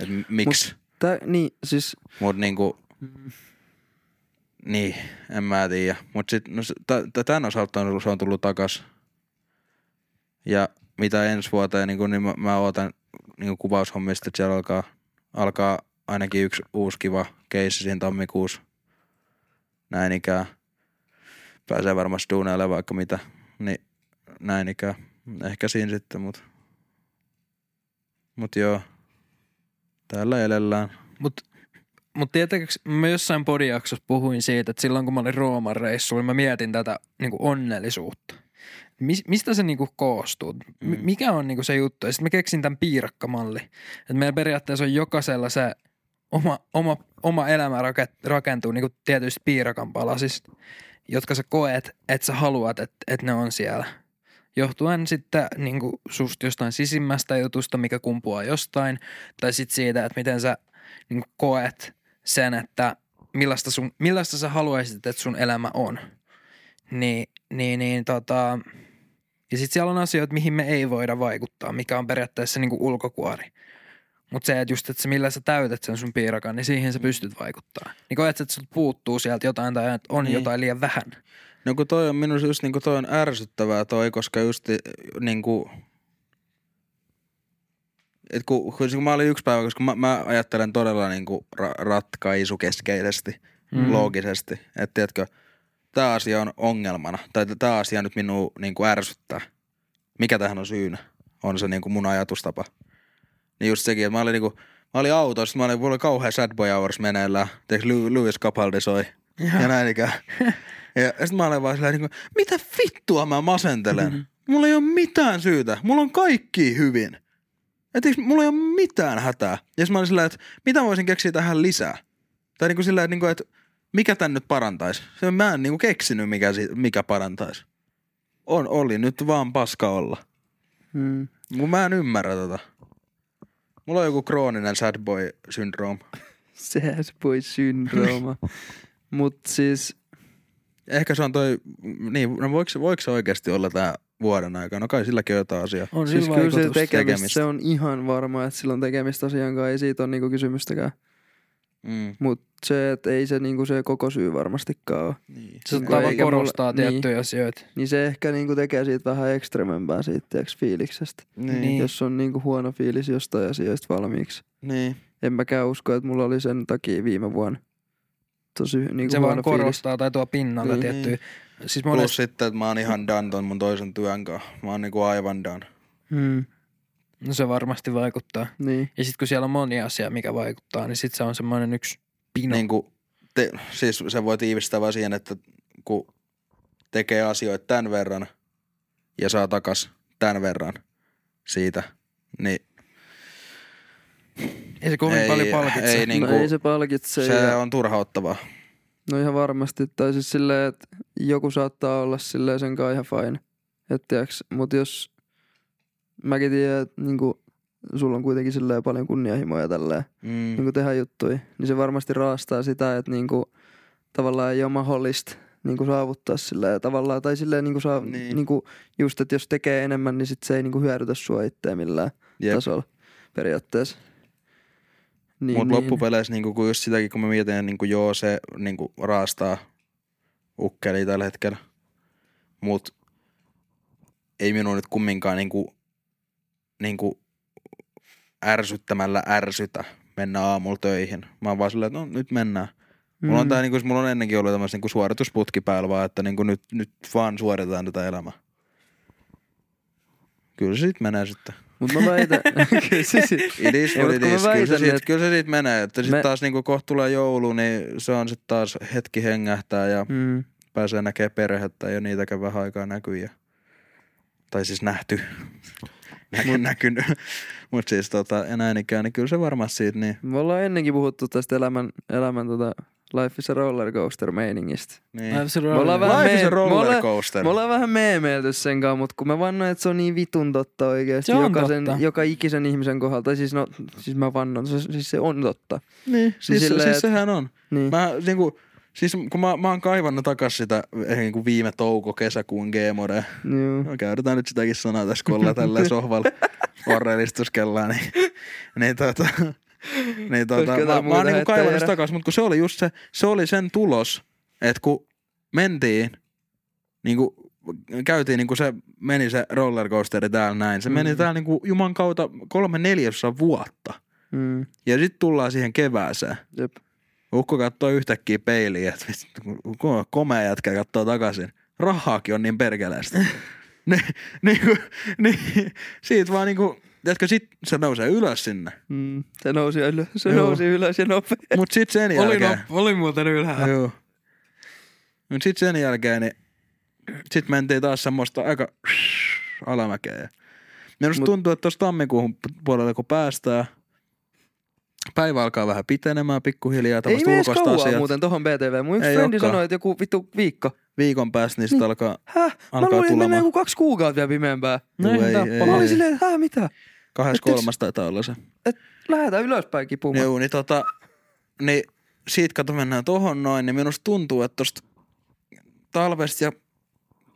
Että miksi? Mutta niin, siis... Mut niin kuin... Mm. Niin, en mä tiedä. Mut sit, no tämän osalta on, se on tullut takas. Ja mitä ensi vuoteen, niin, kuin, niin mä, mä ootan niin kuin kuvaushommista, että siellä alkaa, alkaa ainakin yksi uusi kiva keissi siinä tammikuussa. Näin ikään. Pääsee varmasti duuneille vaikka mitä. Niin näin ikään. Ehkä siinä sitten, mut. Mut joo. Täällä elellään. Mut, mut tietääks, mä jossain podijaksossa puhuin siitä, että silloin kun mä olin Rooman reissuilla, mä mietin tätä niinku onnellisuutta. Mis, mistä se niinku koostuu? M- mikä on niinku se juttu? Ja sit mä keksin tän piirakkamalli. Et meillä periaatteessa on jokaisella se... Oma, oma, oma elämä rakentuu niin kuin tietysti piirakan palasista, jotka sä koet, että sä haluat, että, että ne on siellä. Johtuen sitten niin kuin susta jostain sisimmästä jutusta, mikä kumpuaa jostain, tai sitten siitä, että miten sä niin kuin koet sen, että millaista, sun, millaista sä haluaisit, että sun elämä on. Niin, niin, niin tota... Ja sitten siellä on asioita, mihin me ei voida vaikuttaa, mikä on periaatteessa niin kuin ulkokuori. Mutta se, että just, että millä sä täytät sen sun piirakan, niin siihen sä pystyt vaikuttaa. Niin koet, että sulta puuttuu sieltä jotain tai on niin. Jotain liian vähän. No kun toi on minusta just niinku toi on ärsyttävää toi, koska just niinku... Et kun, kun mä olin yksi päivä, koska mä, mä ajattelen todella niinku ra- ratkaisukeskeisesti, mm. loogisesti. Että tiedätkö, tää asia on ongelmana tai tää asia nyt minua niinku ärsyttää. Mikä tähän on syynä? On se niinku mun ajatustapa. Niin just sekin, että mä olin niinku, mä olin autossa, mä olin, mulla oli kauhean sad boy hours meneillään. Teekö Lewis Capaldi soi? Ja, ja näin ikään. Ja, ja sit mä olin vaan silleen niinku, mitä vittua mä masentelen? Mm-hmm. Mulla ei oo mitään syytä. Mulla on kaikki hyvin. Et eiks, mulla ei oo mitään hätää. Ja sit mä olin silleen, että mitä voisin keksiä tähän lisää? Tai niinku silleen, että, niinku, että mikä tän nyt parantaisi? Mä en niinku keksinyt, mikä, mikä parantaisi. On, oli nyt vaan paska olla. Mm. Mä en ymmärrä tota. Mulla on joku krooninen sad boy syndrooma. Sad boy syndrooma. Mut siis... Ehkä se on toi... Niin, no voiko, voiko se oikeasti olla tää vuoden aika? No kai silläkin on jotain asiaa. On siis kyllä se tekemistä. Se on ihan varmaa, että sillä on tekemistä asian kanssa. Ei siitä ole niinku kysymystäkään. Mm. Mut se, että ei se niinku se koko syy varmastikaan ole. Niin. Se tavallaan korostaa mulle, tiettyjä niin, asioita. Niin se ehkä niinku tekee siitä vähän ekstremempää siitä tiiäks, fiiliksestä. Niin. Jos on niinku huono fiilis jostain asioista valmiiksi. Niin. En mäkään usko, että mulla oli sen takia viime vuonna tosi niinku huono fiilis. Se vaan korostaa fiilis. Tai tuo pinnalle niin. Tiettyjä. Siis plus monesti... sitten, että mä oon ihan done ton mun toisen työn kanssa. Mä oon niinku aivan done. Hmm. No se varmasti vaikuttaa. Niin. Ja sit kun siellä on moni asia, mikä vaikuttaa, niin sit se on semmoinen yksi pino. Niin kun te, siis se voi tiivistää vaan siihen, että kun tekee asioita tämän verran ja saa takas tämän verran siitä, niin... Ei se kovin ei, paljon palkitse. Ei, niin no ei se palkitse. Se ja... on turhauttavaa. No ihan varmasti. Tai siis silleen, että joku saattaa olla silleen sen kai ihan fine. Et tiiäks, mut jos mäkin tiedän, että niinku, sulla on kuitenkin silleen paljon kunnianhimoja tälleen mm. niinku tehdä juttuja, niin se varmasti raastaa sitä, että niinku tavallaan ei ole mahdollista niinku saavuttaa silleen tavallaan, tai silleen niinku saa, niin. niinku just, että jos tekee enemmän, niin sit se ei niinku hyödytä sua itseä millään Jep. tasolla periaatteessa. Niin, mut niin. loppupeleissä niinku, kun just sitäkin, kun mä mietin, niinku joo, se niinku raastaa ukkeli tällä hetkellä, mut ei minua nyt kumminkaan niinku, niinku ärsyttämällä ärsytä mennä aamulla töihin. Mä oon vaan silleen, että no nyt mennään. Mm. Mulla on tää niinku, mulla on ennenkin ollut tämmöis niinku suoritusputki päällä vaan, että niinku nyt, nyt vaan suoritetaan tätä elämää. Kyllä se sit menee sitten. Mut mä väitän. Kyllä se sit. It is what it is. Kyllä se sit menee. Että sit me... taas niinku kohta tulee joulu, niin se on sit taas hetki hengähtää ja mm. pääsee näkee perhettä ja niitäkään vähän aikaa näkyy ja... Tai siis nähty, Näky, näkynyt, mutta siis tota, enää ikään, niin kyllä se varmasti siitä niin. Me ollaan ennenkin puhuttu tästä elämän, elämän tota, life is a roller coaster meiningistä. Niin. Life is a roller, life is a roller coaster. Me ollaan vähän meemeilty sen kanssa, mutta kun mä vannon, että se on niin vitun totta oikeasti. Jokaisen, totta. Joka ikisen ihmisen kohdalta, siis no, siis mä vannon, se, siis se on totta. Niin, siis, siis, siis sehän on. Niin. Mä niinku... Siis kun mä, mä oon kaivannut takas sitä niin viime touko-kesäkuun G-modea. No, käytetään nyt sitäkin sanaa tässä, kun ollaan tälleen sohvalla orrelistuskellaan. Niin, niin tota, niin tota mä, mä oon niin kaivannut sitä takas, mutta kun se oli just se, se oli sen tulos, että kun mentiin, niin kuin käytiin niin kuin se meni se rollercoasteri täällä näin. Se mm. meni täällä niin kuin juman kautta kolme neljäsosa vuotta. Mm. Ja sit tullaan siihen kevääseen. Jep. Ukko kattoo yhtäkkiä peiliin, että komea jätkä kattoo takaisin. Rahaakin on niin perkeleistä. ni, niinku, ni, siitä vaan niinku, jätkö sit se nousee ylös sinne. Mm, se nousi ylös, se Joo. nousi ylös ja nopea. Mut sit sen jälkeen. Oli, no, oli muuten ylhäällä. Joo. Mut sit sen jälkeen, niin sit mentiin taas semmoista aika alamäkeä. Minusta tuntuu, että tossa tammikuuhun puolella kun päästään, päivä alkaa vähän pitenemään pikkuhiljaa. Ei me edes kauaa muuten tohon B T V. Mun yksi frendi sanoi, että joku vittu viikko. Viikon päästä niin sit niin. alkaa tulemaan. Häh? Mä luulin, että menee joku kaksi kuukautta vielä pimeämpää. No ei, ei, ei. Mä olin silleen, että häh, mitä? Kahdes kolmas taitaa olla se. Et lähdetään ylöspäin kipumaan. Joo, niin tota, niin siitä kato mennään tohon noin, niin minusta tuntuu, että tosta talvesta ja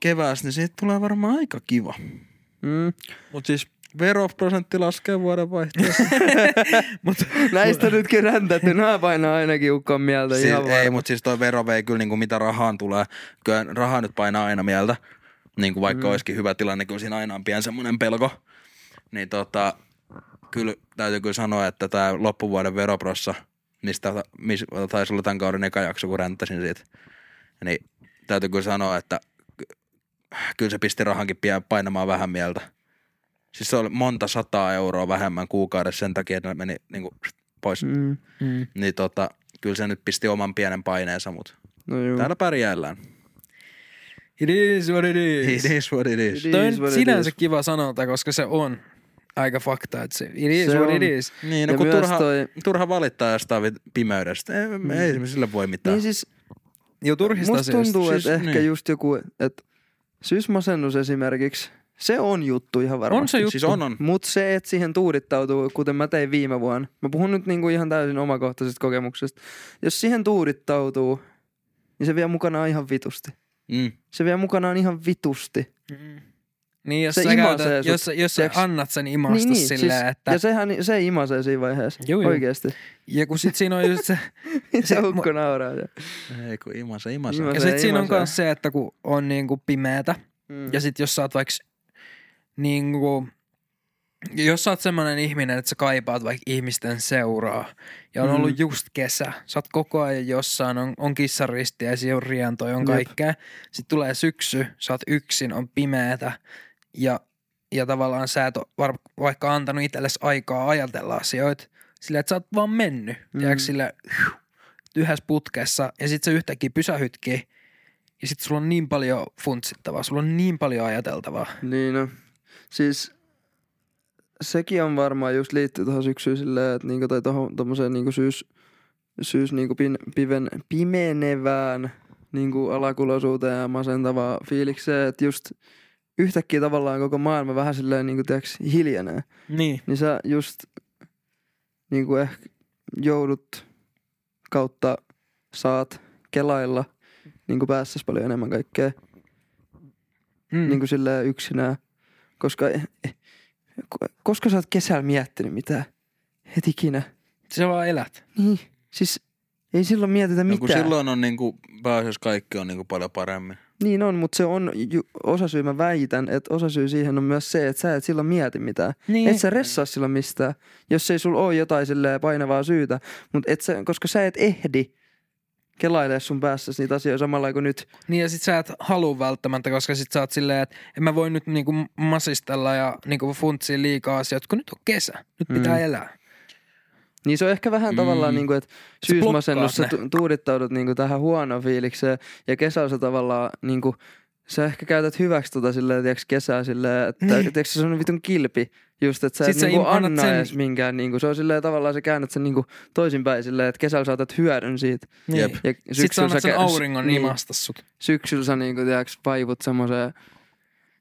keväästä, niin siitä tulee varmaan aika kiva. Mm. Mut siis... Veroprosentti laskee vuodenvaihteessa. mut, näistä mut, nytkin räntätty. Nämä painaa ainakin ukkaan mieltä. Siis, ihan ei, mutta siis toi vero vei kyllä niinku, mitä rahaan tulee. Kyllä rahaa nyt painaa aina mieltä. Niinku vaikka mm. olisikin hyvä tilanne, kyllä siinä aina on pian semmoinen pelko. Niin tota, kyllä täytyy kyllä sanoa, että tää loppuvuoden veroprossa, mistä mis, taisi olla tämän kauden eka jakso, kun ränttäsin siitä. Niin täytyy kyllä sanoa, että kyllä se pisti rahankin pian painamaan vähän mieltä. Siis se oli monta sataa euroa vähemmän kuukaudessa sen takia, että ne meni niinku pois. Mm, mm. Niin tota, kyllä se nyt pisti oman pienen paineensa, mutta no täällä pärjäillään. It is what it is. It is what it is. It Toi is on sinänsä kiva sanalta, koska se on aika fakta, että se it is se what on. It is. Niin, no kun turha, toi... turha valittaa jostain pimeydestä. Ei, mm. ei sillä voi mitään. Niin siis, jo turhista musta tuntuu, siis, että niin. ehkä just joku, että syysmasennus esimerkiksi, se on juttu ihan varmasti. On se juttu. Siis on, on. Mut se, että siihen tuudittautuu, kuten mä tein viime vuonna. Mä puhun nyt niinku ihan täysin omakohtaisesta kokemuksesta. Jos siihen tuudittautuu, niin se vie mukanaan ihan vitusti. Mm. Se vie mukanaan ihan vitusti. Mm. Niin jos se sä, käytät, jos, jos sä annat sen imasta niin, niin, silleen, siis, että... Ja sehän se imasee siinä vaiheessa, juu, juu. Oikeesti. Ja kun sit siinä on just se... se ukko nauraa. Ei kun imasee, imasee. Ja sit imasee. Siinä on myös se, että kun on niinku pimeätä, mm. ja sit jos sä oot vaikka... Niinku, jos sä oot semmonen ihminen, että sä kaipaat vaikka ihmisten seuraa ja on mm. ollut just kesä, sä oot koko ajan jossain, on, on kissaristiäisiä, on rientoja, on kaikkea. Sitten tulee syksy, sä oot yksin, on pimeätä ja, ja tavallaan sä et ole vaikka antanut itsellesi aikaa ajatella asioita sillä, että sä oot vaan mennyt. Mm. Tiedätkö sillä yhdessä putkessa ja sit sä yhtäkkiä pysähytkin ja sit sulla on niin paljon funtsittavaa, sulla on niin paljon ajateltavaa. Niin no. Siis sekin on varmaan just liittyy tuohon syksyyn silleen, että niinku, tai tuohon tommoseen niinku syys, syys niinku pin, piven, pimenevään niin kuin alakuloisuuteen ja masentavaa fiilikseen, että just yhtäkkiä tavallaan koko maailma vähän silleen niin kuin tiiäks, hiljenee. Niin. Niin sä just niin kuin ehkä joudut kautta saat kelailla niin kuin päässäsi paljon enemmän kaikkea. Mm. Niin kuin silleen yksinään. Koska, koska sä oot kesällä miettinyt mitään? Et ikinä. Sä vaan elät. Niin. Siis ei silloin mietitä no, mitään. Silloin on niinku, pääasiassa kaikki on niinku paljon paremmin. Niin on, mutta se on ju, osasyy, mä väitän, että osasyy siihen on myös se, että sä et silloin mieti mitään. Niin. Et sä ressaa silloin mistään, jos ei sulla ole jotain silleen painavaa syytä. Mut et sä, koska sä et ehdi kelailee sun päässäsi niitä asioita samalla kuin nyt. Niin ja sit sä et halua välttämättä, koska sit sä oot silleen, että en mä voi nyt niinku masistella ja niinku funtsia liikaa asioita, kun nyt on kesä. Nyt pitää mm. elää. Niin se on ehkä vähän mm. tavallaan, niin kuin, että syysmasennussa tu- tuudittaudut niin kuin, tähän huonoon fiilikseen ja kesällä sä tavallaan, niin kuin, sä ehkä käytät hyväksi tota silleen, tiiäks, kesää silleen, että niin. Tiiäks, se on vitun kilpi just, että sä et niin kuin, anna sen edes minkään, niin kuin, se on silleen tavallaan sä käännät sen niin kuin, toisinpäin silleen, että kesällä sä otat hyödyn siitä. Jep. Ja sit sä annat sen kä- auringon niin, imasta sut. Syksyllä sä niin kuin, tiiäks, vaivut semmoseen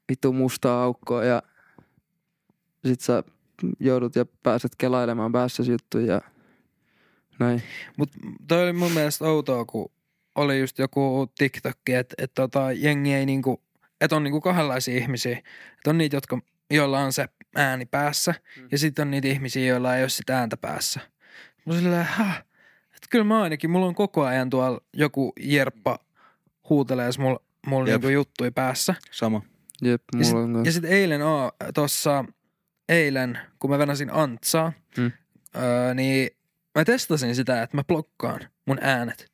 vitun mustaa aukkoon ja sit sä joudut ja pääset kelailemaan päässäsi juttuja ja näin. Mut toi oli mun mielestä outoa, kun oli just joku TikTok, että et tota, jengi ei niinku, että on niinku kahdenlaisia ihmisiä. Että on niitä, jotka, joilla on se ääni päässä mm. ja sitten on niitä ihmisiä, joilla ei ole sitä ääntä päässä. Mä silleen, häh, että kyllä mä ainakin, mulla on koko ajan tuolla joku jerppa huutelee mulla mul niinku juttuja päässä. Sama. Jep, mulla on. Ja sit eilen oo tossa... Eilen, kun mä venäsin Antsaa, mm. öö, niin mä testasin sitä, että mä blokkaan mun äänet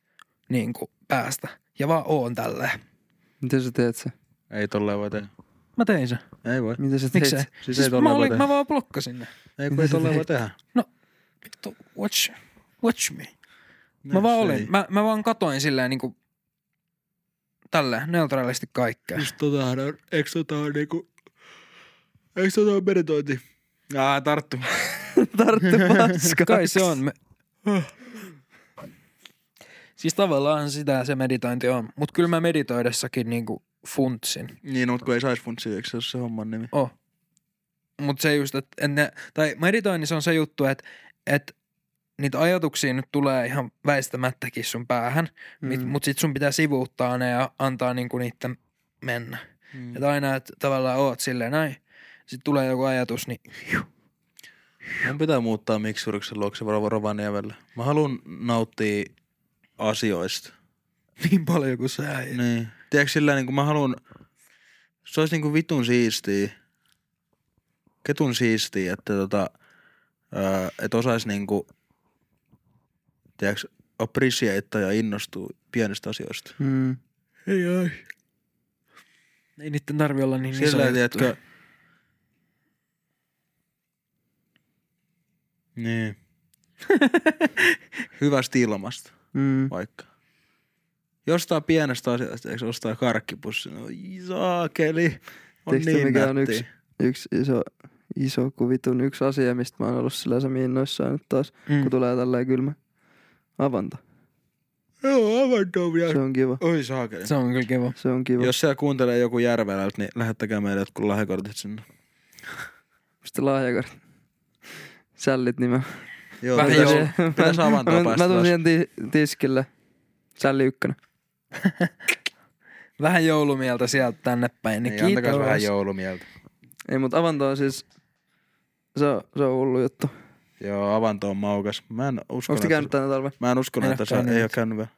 niin kuin päästä. Ja vaan oon tälleen. Miten sä teet se? Ei tolleen voi tehdä. Mä tein se. Ei voi. Miten sä teet se? Siis siis ei mä, olin, mä vaan blokkasin ne. Ei kun ei tolleen voi tehdä. No, vittu, watch, watch me. No, mä vaan olin, mä, mä vaan katoin silleen niin kuin tälleen, neutraalisti kaikkea. Just totahan, eikö totahan niinku... Eikö se ole meritointi? Aa, tarttu. tarttu paskaksi. Kai se on. Me... Siis tavallaan sitä se meditointi on. Mut kyllä mä meditoidessakin niinku funtsin. Niin, mut kun ei sais funtsia, eikö se ole se homman nimi? Oh. Mut se just, että ne... Tai meditoinnissa on se juttu, että et niitä ajatuksia nyt tulee ihan väistämättäkin sun päähän. Mm. Mut sit sun pitää sivuuttaa ne ja antaa niinku niitten mennä. Mm. Et aina, että tavallaan oot silleen näin. Sitten tulee joku ajatus, niin... Mun pitää muuttaa miksuriksen luokse Rovaniemellä. Mä haluun nauttia asioista. Niin paljon kuin sä ei. Niin. Tiedätkö sillä niin kuin mä haluun... Se olisi niin kuin vitun siistiä. Ketun siistiä, että tota... Ää, että osais niin kuin... Tiedätkö, appreciate ja innostuu pienistä asioista. Mm. Ei ai. Ei niiden tarvi olla niin iso juttu. Niin. Hyvästä ilmasta, mm. vaikka. Jostain pienestä asiasta, eikö ostaa karkkipussi? No saakeli, on Tekstin, niin mikä on yksi, yksi iso, iso kuvitun yksi asia, mistä mä oon ollut sillä se miinnoissaan nyt taas, mm. kun tulee tälleen kylmä. Avanta. Joo, avanto on vielä. Se on kiva. Oi saakeli. Se on kyllä kiva. Se on kiva. Jos siellä kuuntelee joku Järvelältä, niin lähettäkää meille jotkut lahjakortit sinne. Mistä lahjakortit? Sällit nimen. Joo, vähän joo. Pitäis avantaa päästä. Mä tuun siihen ti- tiskille. Sälli ykkönen. Vähän joulumieltä sieltä tänne päin. Niin ei, antakaa vähän joulumieltä. Ei, mut avanto on siis... Se on, se on hullu juttu. Joo, avanto on maukas. Mä en uskonut... Onks te käynyt tänä talve? Mä en uskonut, en että sä... Ei oo käynyt vielä.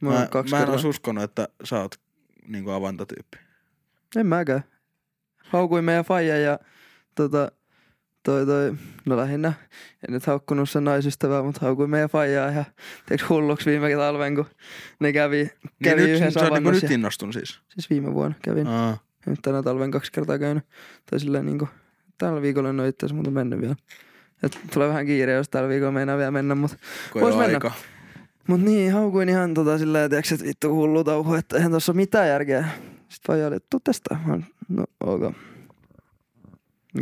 Mä, mä, mä en ois uskonut, että sä oot niinku avantotyyppi. En mäkään. Haukuin meidän faija ja tota... Toi toi, no lähinnä, en nyt haukkunut sen naisystävää, mutta haukuin meidän faijaa ihan teeks hulluksi viime talven, kun ne kävi, kävi niin yhdessä avannus. Niin nyt innostun siis? Siis viime vuonna kävin. Aa. Ja nyt tänä talven kaksi kertaa käynyt. Tai silleen niinku, tällä viikolla en ole itse asiassa muuten mennyt vielä. Et tulee vähän kiire, jos tällä viikolla meinaa vielä mennä, mutta vois mennä. Aika. Mut niin, haukuin ihan tota silleen, tiiäks, et vittu hullu tauhu, että eihän tossa ole mitään järkeä. Sit faija oli, et tuu testaa. No okei. Okay.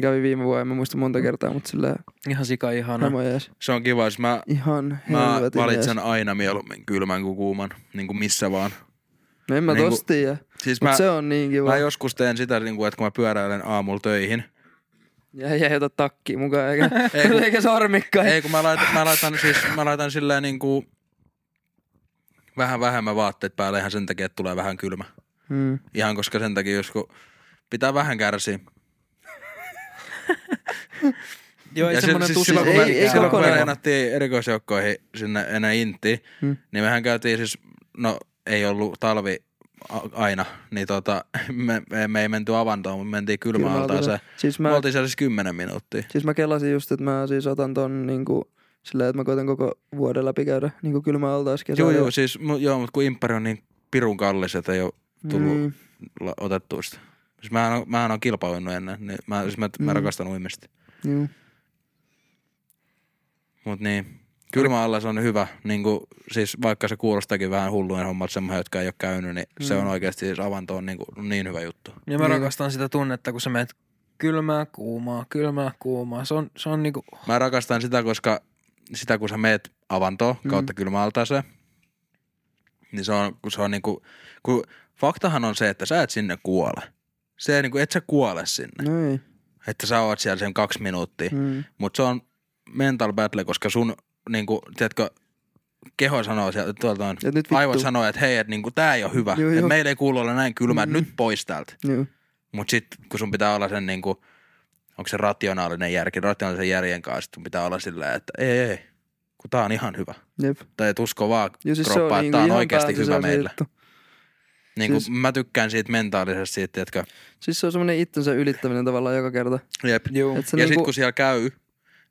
Kävi viime vuonna, en mä muista monta kertaa, mutta sillä... Ihan sika ihana. Se on kiva, siis mä, ihan mä valitsen jees. Aina mieluummin kylmän kuin kuuman, niin kuin missä vaan. No en mä niin tosta tiedä, siis mut mä, se on niin kiva. Mä joskus teen sitä, että kun mä pyöräilen aamulla töihin. Ja ei ota takkiin mukaan, eikä, eikä sormikkaan. Ei, kun mä laitan, mä laitan, siis, mä laitan silleen niin kuin vähän vähemmän vaatteet päälle ihan sen takia, että tulee vähän kylmä. Hmm. Ihan koska sen takia, jos pitää vähän kärsiä. Joo, ei ja semmoinen siis tusi. Silloin, ei, ei, silloin kun me reenattiin erikoisjoukkoihin sinne enää intiin, hmm. niin mehän käytiin siis, no ei ollut talvi aina, niin tota, me, me, me ei menty avantoon, mutta me mentiin kylmäaltaaseen. Siis me oltiin siellä siis kymmenen minuuttia. Siis mä kelasin just, että mä siis otan ton niinku silleen, että mä koitan koko vuoden läpi käydä niinku kylmäaltaas kesä. Joo, joo, siis, mu, joo, mutta kun imppari on niin pirun kallis, että ei oo tullut mm. la, otettua sitä. Siis mähän, mähän on kilpailunnut ennen, niin mä, siis mä, mm. mä rakastan uimista. Joo. Mut niin, kylmäallas on hyvä, niinku, siis vaikka se kuulostakin vähän hullujen hommat semmoja, jotka ei oo käynyt, niin mm. se on oikeesti siis avanto on niinku, niin hyvä juttu. Ja mä rakastan sitä tunnetta, kun sä menet kylmää, kuumaa, kylmää, kuumaa, se on, se on niinku... Mä rakastan sitä, koska sitä kun sä meet avantoon kautta mm. kylmäaltaaseen, niin se on, se on niinku, kun faktahan on se, että sä et sinne kuole. Se niinku, et sä kuole sinne. Noin. Että sä oot siellä sen kaksi minuuttia, mm. mut se on mental battle, koska sun niinku, tiedätkö, keho sanoo sieltä, tuolta on, aivot sanoo, että hei, että niinku, tää ei oo hyvä, että meillä ei kuulu olla näin kylmä, mm-hmm. nyt pois täältä. Joo. Mut sit, kun sun pitää olla sen niinku, onko se rationaalinen järki, rationaalisen järjen kanssa, sit sun pitää olla silleen, että ei, ei, kun tää on ihan hyvä. Jep. Tai et usko vaan siis kroppaa, että tää on oikeasti hyvä meillä. Niinku, siis... mä tykkään siitä mentaalisesta siitä, tiedätkö. Siis se on semmonen itsensä ylittäminen tavallaan joka kerta. Jep. Juu. Ja niinku... sit kun siellä käy,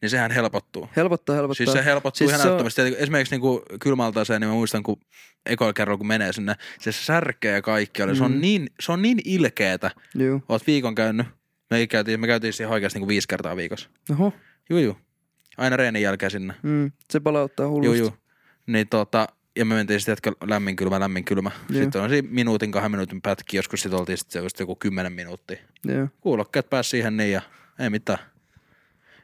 niin sehän helpottuu. Helpottaa, helpottaa. Siis se helpottuu siis ihan se näyttävästi. On... Esimerkiksi niin kylmältaaseen, niin mä muistan, kun ekoilla kerralla, kun menee sinne, se särkee kaikki. Mm. Se, on niin, se on niin ilkeetä. Juu. Oot viikon käynyt. Me käytiin, me käytiin siihen oikeasti niin viisi kertaa viikossa. Oho. Juu, juu. Aina reenin jälkeen sinne. Mm. Se palauttaa hullusti. Juu, juu. Niin tota, ja me mentiin sitten, että lämmin kylmä, lämmin kylmä. Juu. Sitten on siinä minuutin, kahden minuutin pätki. Joskus sitten oltiin sitten joku kymmenen minuuttia. Juu. Kuulokkeet pääsi siihen niin ja ei mitään.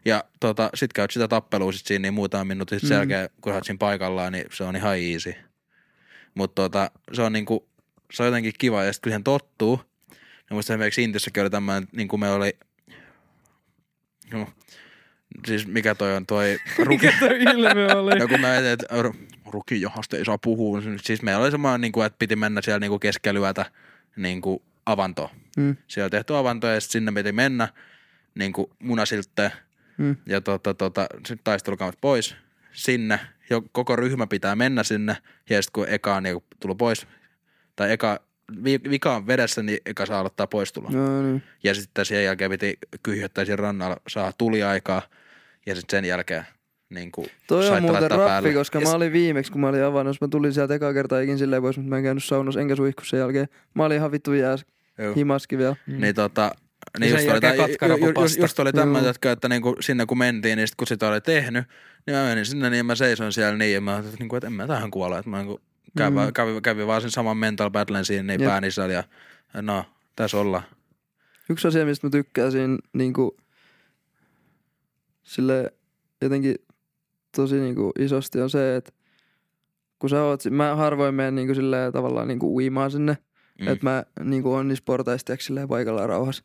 Ja tota, sit käyt sitä tappelua sit siinä niin muutama minuutin sen jälkeen, mm. kun sä oot siinä paikallaan, niin se on ihan easy. Mut tota, se on niinku, se on jotenkin kiva ja sit kun siihen tottuu, niin musta esimerkiksi Intissäkin oli tämmönen, niinku me oli, no, siis mikä toi on toi ruki? Mikä toi ilme oli? Joku mä etin, että ruki johasta ei saa puhua, siis meillä oli semmoinen niinku, että piti mennä siellä niinku keskellä yötä niinku avantoon. Mm. Siellä oli tehty avantoa ja sit sinne piti mennä niinku munasiltteen. Mm. Ja tota, tota, sitten taistelukamat pois sinne. Jo, koko ryhmä pitää mennä sinne. Ja sitten kun eka on niin tullut pois, tai eka, vi, vika on vedessä, niin eka saa aloittaa poistulon. No, niin. Ja sitten sen jälkeen piti kyhjöttää siinä rannalla, saa tuliaikaa. Ja sitten sen jälkeen niin kuin toi on muuten rappi, koska mä olin viimeksi, kun mä olin avannut. Mä tulin sieltä eka kertaa ikin silleen pois, mutta mä en käynyt saunassa enkä suihku sen jälkeen. Mä olin ihan vittu jääs, himaskin vielä. Mm. Niin tota... Niin just oli, ta- just, just oli tämmöinen, jotka, että niinku sinne kun mentiin, niin sit kun sitä oli tehnyt, niin mä menin sinne, niin mä seisoin siellä niin, ja mä ajattelin, että en mä tähän kuolla. Että mä kävin, kävin, kävin vaan sen saman mental battlen siinä, niin pään isällä, ja no, tässä ollaan. Yksi asia, mistä mä tykkään siinä niinku, silleen jotenkin tosi niinku isosti on se, että kun sä oot, mä harvoin menen niinku silleen tavallaan niinku uimaan sinne, Mm. että mä niinku on niissä portaisteeksi silleen paikallaan rauhassa.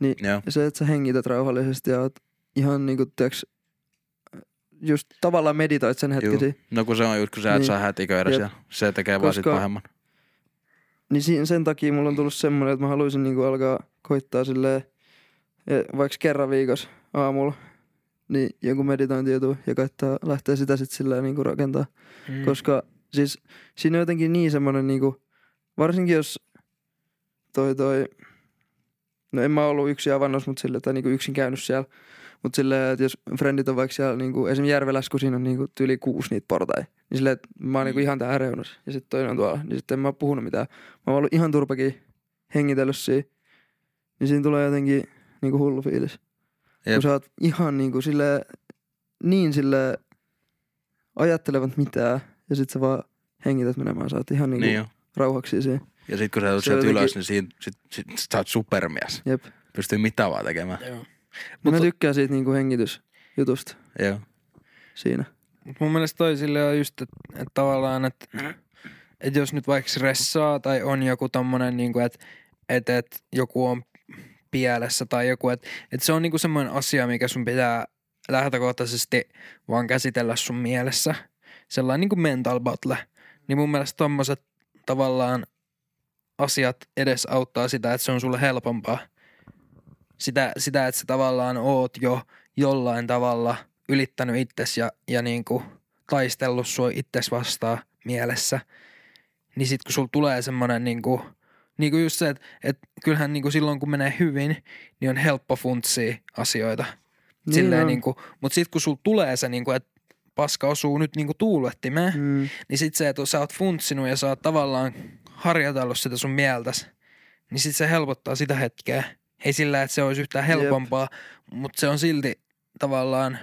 Niin yeah. se, että sä hengität rauhallisesti ja oot ihan niinku, tiiäks, just tavallaan meditoit sen hetkesi. No kun se on just, kun sä et niin. saa hätiköidä siellä. Se tekee koska, vaan sit pahemman. Niin sen takia mulla on tullut semmoinen, että mä haluaisin niinku alkaa koittaa silleen, vaikka kerran viikossa aamulla, niin joku meditointi jutu ja koittaa lähteä sitä sit silleen niinku rakentaa. Mm. Koska siis siinä on jotenkin niin semmoinen niinku, varsinkin jos toi toi, no en mä ollut yksin avannossa, mut sille, tai niinku yksin käynyt siellä, mut silleen, että jos frendit on vaikka siellä, niinku, esimerkiksi Järvelässä, kun siinä on niinku yli kuusi niitä portaita, niin silleen, että mä oon niinku ihan täällä reunassa, ja sit toinen on tuolla, niin sitten en mä oo puhunut mitään. Mä oon ollut ihan turpakin hengitellyt siinä, niin siinä tulee jotenkin niinku hullu fiilis. Jep. Kun sä oot ihan niinku silleen, niin silleen ajattelevat mitään, ja sit sä vaan hengität menemään, sä oot ihan niinku... Niin rauhaksi siihen. Ja sit kun sä tulet sieltä ylös, niin siinä, sit, sit, sit, sit sä oot supermies. Jep. Pystyy mitään vaan tekemään. Joo. Mut mä tykkään siitä niinku hengitysjutusta. Joo. Siinä. Mut mun mielestä toi silleen on just, että et tavallaan, että että jos nyt vaikka stressaa tai on joku tommonen, niin kuin, että, että, että joku on pielessä tai joku, että, että se on niin kuin semmoinen asia, mikä sun pitää lähtökohtaisesti vaan käsitellä sun mielessä. Sellainen niin kuin mental battle. Niin mun mielestä tommoset tavallaan asiat edes auttaa sitä, että se on sulle helpompaa. Sitä, sitä että sä tavallaan oot jo jollain tavalla ylittänyt itsesi ja, ja niin kuin taistellut sua itsesi vastaan mielessä. Niin sit kun sulla tulee semmonen niin kuin, niin kuin just se, että, että kyllähän niin kuin silloin kun menee hyvin, niin on helppo funtsia asioita. Silleen niin kuin, mutta sit kun sulla tulee se niin kuin, että paska osuu nyt niinku tuulettimeen, mm. niin sit se, että sä oot funtsinut ja sä oot tavallaan harjoitellut sitä sun mieltäs, niin sit se helpottaa sitä hetkeä. Ei sillä, että se olisi yhtään helpompaa, yep. mutta se on silti tavallaan,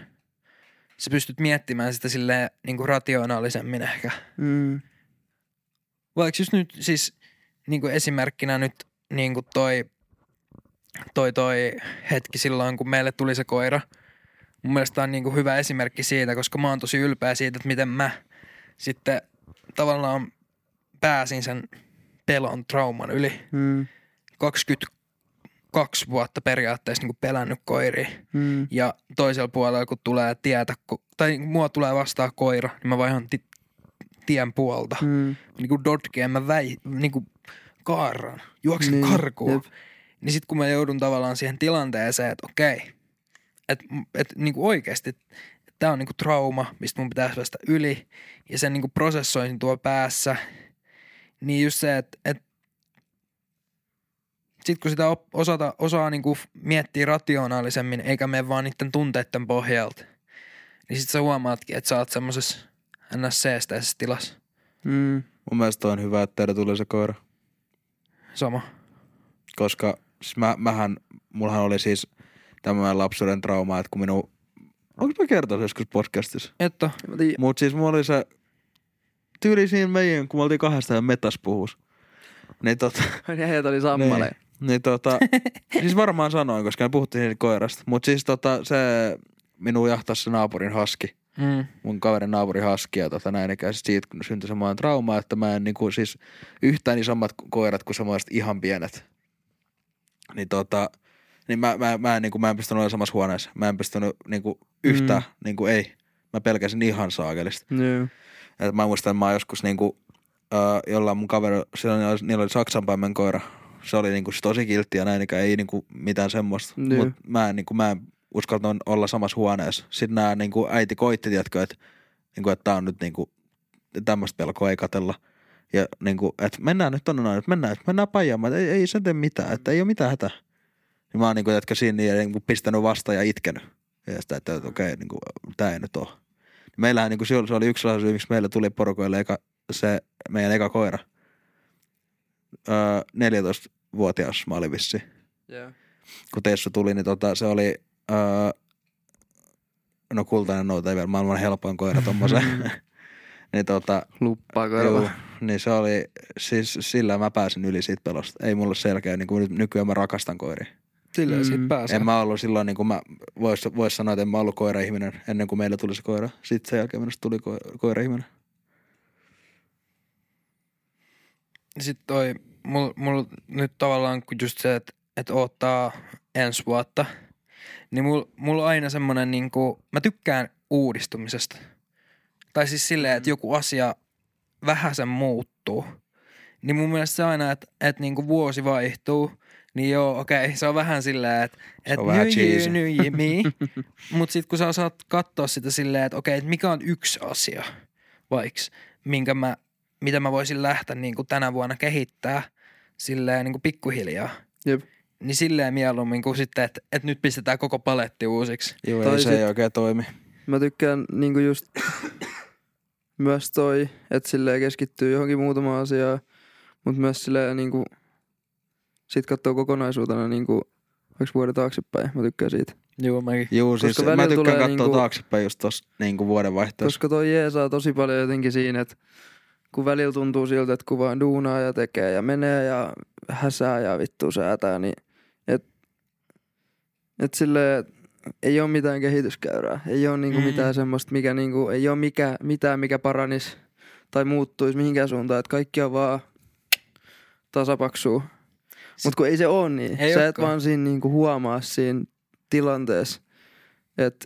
sä pystyt miettimään sitä silleen niinku rationaalisemmin ehkä. Mm. Vaikka just nyt siis niinku esimerkkinä nyt niinku toi, toi toi hetki silloin, kun meille tuli se koira. Mun mielestä on niinku hyvä esimerkki siitä, koska mä oon tosi ylpeä siitä, että miten mä sitten tavallaan pääsin sen pelon trauman yli. Mm. kaksikymmentäkaksi vuotta periaatteessa niinku pelännyt koiria. Mm. Ja toisella puolella, kun tulee tietä, tai mua tulee vastaan koira, niin mä vaihan ti- tien puolta. Mm. Niinku dodgeen mä väi, niinku kaarran, juoksen niin, karkuun. Jep. Niin sit kun mä joudun tavallaan siihen tilanteeseen, että okei. Että et, niinku oikeasti tämä on niinku trauma, mistä mun pitäisi päästä yli ja sen niinku prosessoin tuo päässä. Niin just se, että et, sit kun sitä op, osata, osaa niinku miettiä rationaalisemmin eikä mene vaan niiden tunteiden pohjalta, niin sit sä huomaatkin, että sä oot semmosessa N S C-stäisessä tilassa. Mm. Mun mielestä on hyvä, että teille tulee se koira. Sama. Koska siis mä, mähän, mullahan oli siis... Tämä lapsuuden trauma, että kun minun... Onko mä kertonut joskus podcastissa? Että. Mut siis mulla oli se tyyli siinä meidän, kun me oltiin kahdestaan metas puhus. Niin tota... Ja heitä oli sammaleen. Niin, niin tota... siis varmaan sanoin, koska me puhuttiin siitä koirasta. Mut siis tota se... Minun jahtasi se naapurin haski. Mm. Mun kaverin naapurin haski ja tota näin ikään. Siitä syntyi samaan trauma, että mä en niinku siis... Yhtään niin samat koirat kuin semmoiset ihan pienet. Niin tota... Niin mä, mä, mä, en, niin kuin, mä en pystynyt olemaan samassa huoneessa. Mä en pystynyt niin kuin, yhtään, mm. niin kuin, ei. Mä pelkäsin ihan saakelista. Yeah. Et mä muistan, että mä joskus niin kuin, äh, jollain mun kaveri, niillä oli, niillä oli saksanpaimen koira. Se oli niin kuin, tosi kiltti ja näin, eikä ei niin kuin, mitään semmoista. Yeah. Mut mä en, niin kuin, mä en uskaltanut olla samassa huoneessa. Sitten nää niin kuin, äiti koitti, tiedätkö, että, niin kuin, että tää on nyt niin kuin, tämmöistä pelkoa ei katsella. Ja niin kuin, että mennään nyt tonne noin, että mennään, että mennään pajaamaan. Ei, ei se tee mitään, että ei ole mitään hätää. Niin mä oon niinku jätkä siinä ja niinku pistänyt vastaan ja itkenyt. Ja sitä, että okei, okay, niinku, tää ei nyt oo. Meillähän niinku, se oli yksi sellainen syy, miksi meillä tuli porukoille eka, se meidän eka koira. Öö, neljätoistavuotias mä olin vissiin. Yeah. Kun Tessu tuli, niin tota, se oli, öö, no kultainen nouta ei vielä maailman helpoin koira tommoseen. niin tota. Luppaa koira. Juu, niin se oli, siis sillä mä pääsin yli siitä pelosta. Ei mulla selkeä, niinku nykyään mä rakastan koiria. Silleen mm. siitä pääsee. En mä ollut silloin, niin kuin mä vois, vois sanoa, että en mä ollut koira-ihminen ennen kuin meillä tuli se koira. Sitten sen jälkeen minusta tuli ko- koira-ihminen. Sitten toi, mulla mul nyt tavallaan just se, että et odottaa ensi vuotta, niin mulla mul on aina semmoinen, niin kuin, mä tykkään uudistumisesta. Tai siis silleen, että joku asia vähäsen muuttuu. Niin mun mielestä se aina, että et niinku vuosi vaihtuu. Niin joo, okei, okay. Se on vähän silleen, että et nyji, nyji, mii. Mut sit kun sä osaat katsoa sitä silleen, että okei, okay, et mikä on yksi asia, vaiks, minkä mä, mitä mä voisin lähteä niinku tänä vuonna kehittää silleen niinku pikkuhiljaa. Jep. Niin silleen mieluummin kuin sitten, että et nyt pistetään koko paletti uusiksi. Joo, tai se ei oikein toimi. Mä tykkään niinku just myös toi, että silleen keskittyy johonkin muutamaan asiaan, mut myös silleen niinku... Sitten katsoo kokonaisuutena niinku vaikka vuoden taaksepäin. Mä tykkään siitä. Joo, mäkin. Joo, siis mä tykkään katsoa niinku, taaksepäin just tossa niinku vuoden vaihteessa. Koska toi jeesaa tosi paljon jotenkin siinä, että kun välillä tuntuu siltä, että kun vaan duunaa ja tekee ja menee ja häsää ja vittu säätää, niin että et silleen ei oo mitään kehityskäyrää. Ei oo niinku mm. mitään semmoista, mikä niinku, ei oo mikä, mitään mikä paranis tai muuttuisi mihinkään suuntaan, että kaikki on vaan tasapaksua. Mut kun ei se oo niin. Ei sä olekaan. Et vaan siinä niinku huomaa siinä tilanteessa, että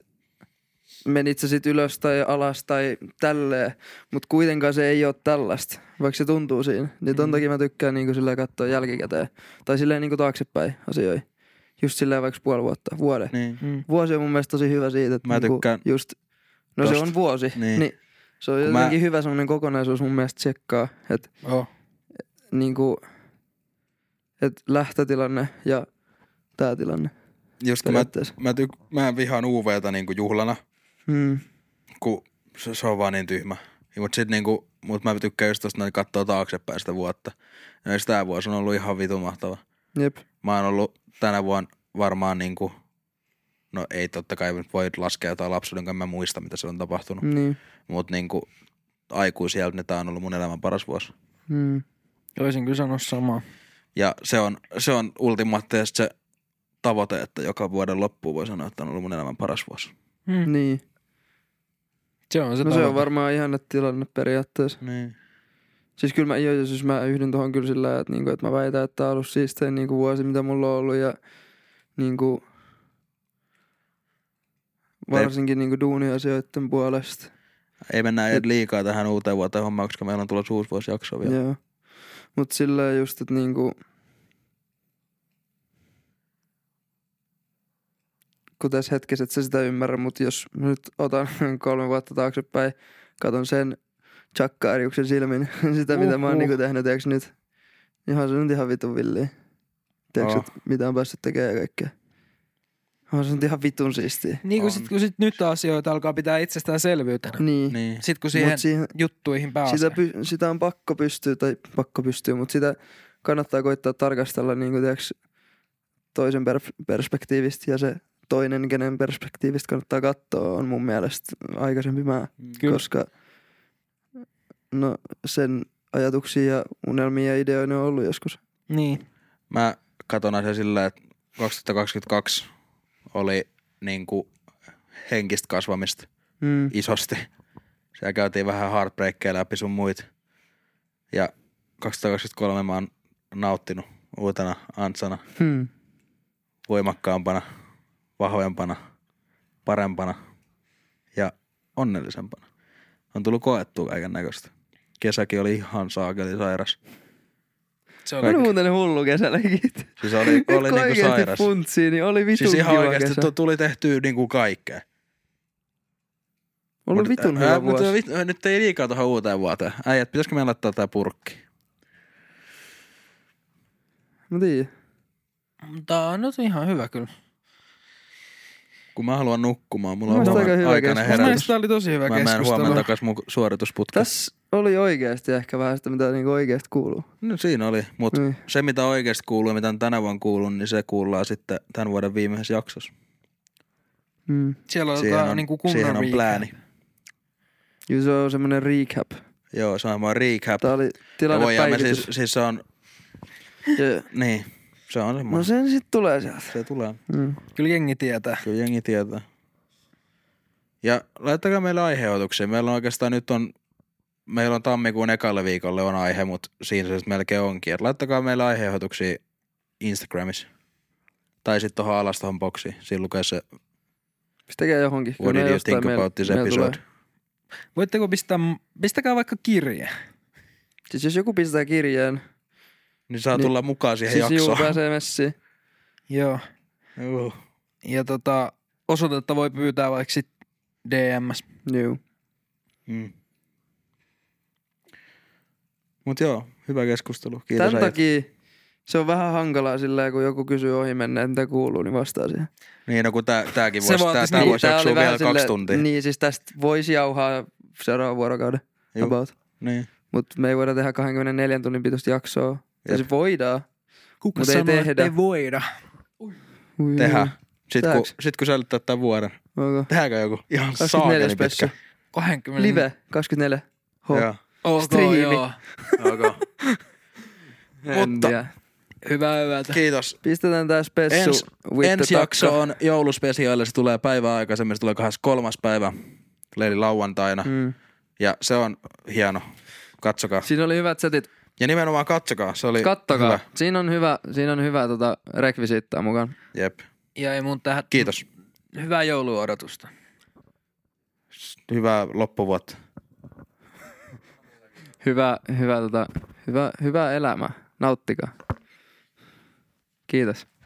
menit sä sit ylös tai alas tai tälleen, mut kuitenkaan se ei oo tällaista, vaikka se tuntuu siinä. Niin ton takia mä tykkään niinku silleen katsoa jälkikäteen tai silleen niinku taaksepäin asioihin. Just silleen vaikka puoli vuotta, vuoden. Niin. Mm. Vuosi on mun mielestä tosi hyvä siitä, että niinku just, no tosta. Se on vuosi, niin, niin se on kun jotenkin mä... hyvä semmonen kokonaisuus mun mielestä tsekkaa, että oh. niinku, että lähtötilanne ja tää tilanne. Just kun mä, mä, tyk- mä vihaan U V:tä niinku juhlana, hmm. kun se, se on vaan niin tyhmä. Mut sit niinku, mut mä tykkään just tosta noin kattoo taaksepäin sitä vuotta. Ja just tää vuosi on ollut ihan vitumahtava. Jep. Mä oon ollut tänä vuonna varmaan niinku, no ei totta kai voi laskea jotain lapsuuden, kun mä muista mitä se on tapahtunut. Niin. Mut niinku aikuisieltä ne tää on ollut mun elämän paras vuosi. Hmm. Olisin kyllä sanoa samaa. Ja se on, se on ultimaattisesti se tavoite, että joka vuoden loppuun voi sanoa, että on ollut mun elämän paras vuosi. Hmm. Niin. Se on se, no se on varmaan ihanne tilanne periaatteessa. Niin. Siis kyllä mä, jo, siis mä yhdyn tohon kyllä sillä, että, niinku, että mä väitän, että tää on ollut siistein niinku vuosi, mitä mulla on ollut. Ja niinku, varsinkin niinku duuniasioiden puolesta. Ei mennä et... liikaa tähän uuteen vuoteen hommaan, koska meillä on tulossa uusi vuosi jakso vielä. Joo. Mut silleen just, että niinku... kun tässä hetkessä et sä sitä ymmärrä, mut jos nyt otan kolme vuotta taaksepäin, katon sen tjakkaariuksen silmin, sitä mitä uh-huh. mä oon niinku tehnyt, tiiäks nyt, ihan se nyt ihan vitun villiä. Tiiäks, oh. mitä on päässyt tekemään ja kaikkea. On se nyt ihan vitun siistiä. Niin kun sit, kun sit nyt asioita alkaa pitää itsestäänselvyytenä. Niin. niin. Sit kun siihen, siihen juttuihin pääsee. Sitä, py, sitä on pakko pystyä, tai pakko pystyä, mut sitä kannattaa koittaa tarkastella niinku tiiäks toisen per- perspektiivistä ja se toinen, kenen perspektiivistä kannattaa katsoa, on mun mielestä aikaisempi mä. Kyllä. Koska no, sen ajatuksia ja unelmia ja ideoina on ollut joskus. Niin. Mä katon asiaa sillä, että kaksituhattakaksikymmentäkaksi oli niinku henkistä kasvamista mm. isosti. Siellä käytiin vähän heartbreakkeja läpi sun muit. Ja kaksituhattakaksikymmentäkolme mä oon nauttinut uutena Antsana. Mm. Voimakkaampana. Vahvempana, parempana ja onnellisempana. On tullut koettua kaiken näköistä. Kesäkin oli ihan saakeli sairas. Se oli muuten hullu kesälläkin. Siis oli, oli niinku sairas. Puntsiin, niin oli vitun siis ihan oikeasti kesä. Tuli tehtyä niinku kaikkea. Oli vitun hyvä ää, vuosi. Mutta, ää, nyt ei liikaa tuohon uuteen vuoteen. Äijät, pitäisikö meidän laittaa tää purkki? Mä tiiä. Tää on nyt ihan hyvä kyllä. Kun mä haluan nukkumaan, mulla on aikainen herätys. Tämä oli tosi hyvä keskustelu. Mä menen huomenna takaisin mun suoritusputkeen. Tässä oli oikeasti ehkä vähän sitä, mitä niinku oikeasti kuuluu. No siinä oli, mutta niin. Se mitä oikeasti kuuluu ja mitä on tänä vuonna kuullut, niin se kuullaan sitten tämän vuoden viimeisessä jaksossa. Mm. Siellä on jotain niinku kunnon recap. Siihen on plääni. Joo, se on semmoinen recap. Joo, se on vaan recap. Tämä oli tilannepäivitys. Siis, siis se on, yeah. niin. Se on semmoinen. No sen sit tulee sieltä. Se tulee. Mm. Kyllä jengi tietää. Kyllä jengi tietää. Ja laittakaa meille aiheotuksia. Meillä on oikeastaan nyt on, meillä on tammikuun ekalle viikolle on aihe, mutta siinä se melkein onkin. Et laittakaa meille aiheotuksia Instagramissa. Tai sit tohon alas tohon boksiin. Siinä lukee se. Pistäkää johonkin. What did you think about this episode? Voitteko pistää, pistäkää vaikka kirje. Siis jos joku pistää kirjeen. Niin saa tulla niin, mukaan siihen siis jaksoon. Siis juu, pääsee messiin. Joo. Juu. Ja tota, osoitetta voi pyytää vaikka sit D M:ssä. Juu. Mm. Mut joo, hyvä keskustelu. Kiitos. Tän takia se on vähän hankalaa silleen, kun joku kysyy ohi mennä, mitä kuuluu, niin vastaa siihen. Niin, no kun tää, tääkin voisi, tää, tää niin, voisi jaksua vielä sille, kaksi tuntia. Niin, siis tästä voisi jauhaa seuraavan vuorokauden. Juu. About. Niin. Mut me ei voida tehdä kaksikymmentäneljä tunnin pituista jaksoa. Ja se voidaan, kuka sanoo, ei tehdä. Ei voida. Ui. Tehdään. Sitten kun, sit, kun säilyttää tämän vuoden. Okay. Tehdäänkö joku ihan saakeli pitkä? kaksikymmentä Live kaksikymmentäneljä. H. Okay, striimi. Okay. Mutta hyvää yötä. Kiitos. Pistetään tää spessu. Ens, ensi jakso on jouluspesiaali. Se tulee päivää aikaisemmin. Se tulee kahdeskymmeneskolmas päivä. Leili lauantaina. Mm. Ja se on hieno. katsokaa. Siinä oli hyvät setit. Ja nimenomaan katsokaa, se oli kattokaa. Hyvä. Siinä on hyvä, siinä on hyvä tota rekvisiittaa mukaan. Jep. Ja ei mun tähän. Kiitos. Hyvää jouluodotusta. Hyvää loppuvuotta. hyvä, hyvä, tota, hyvä, hyvää elämää. Nauttikaa. Kiitos.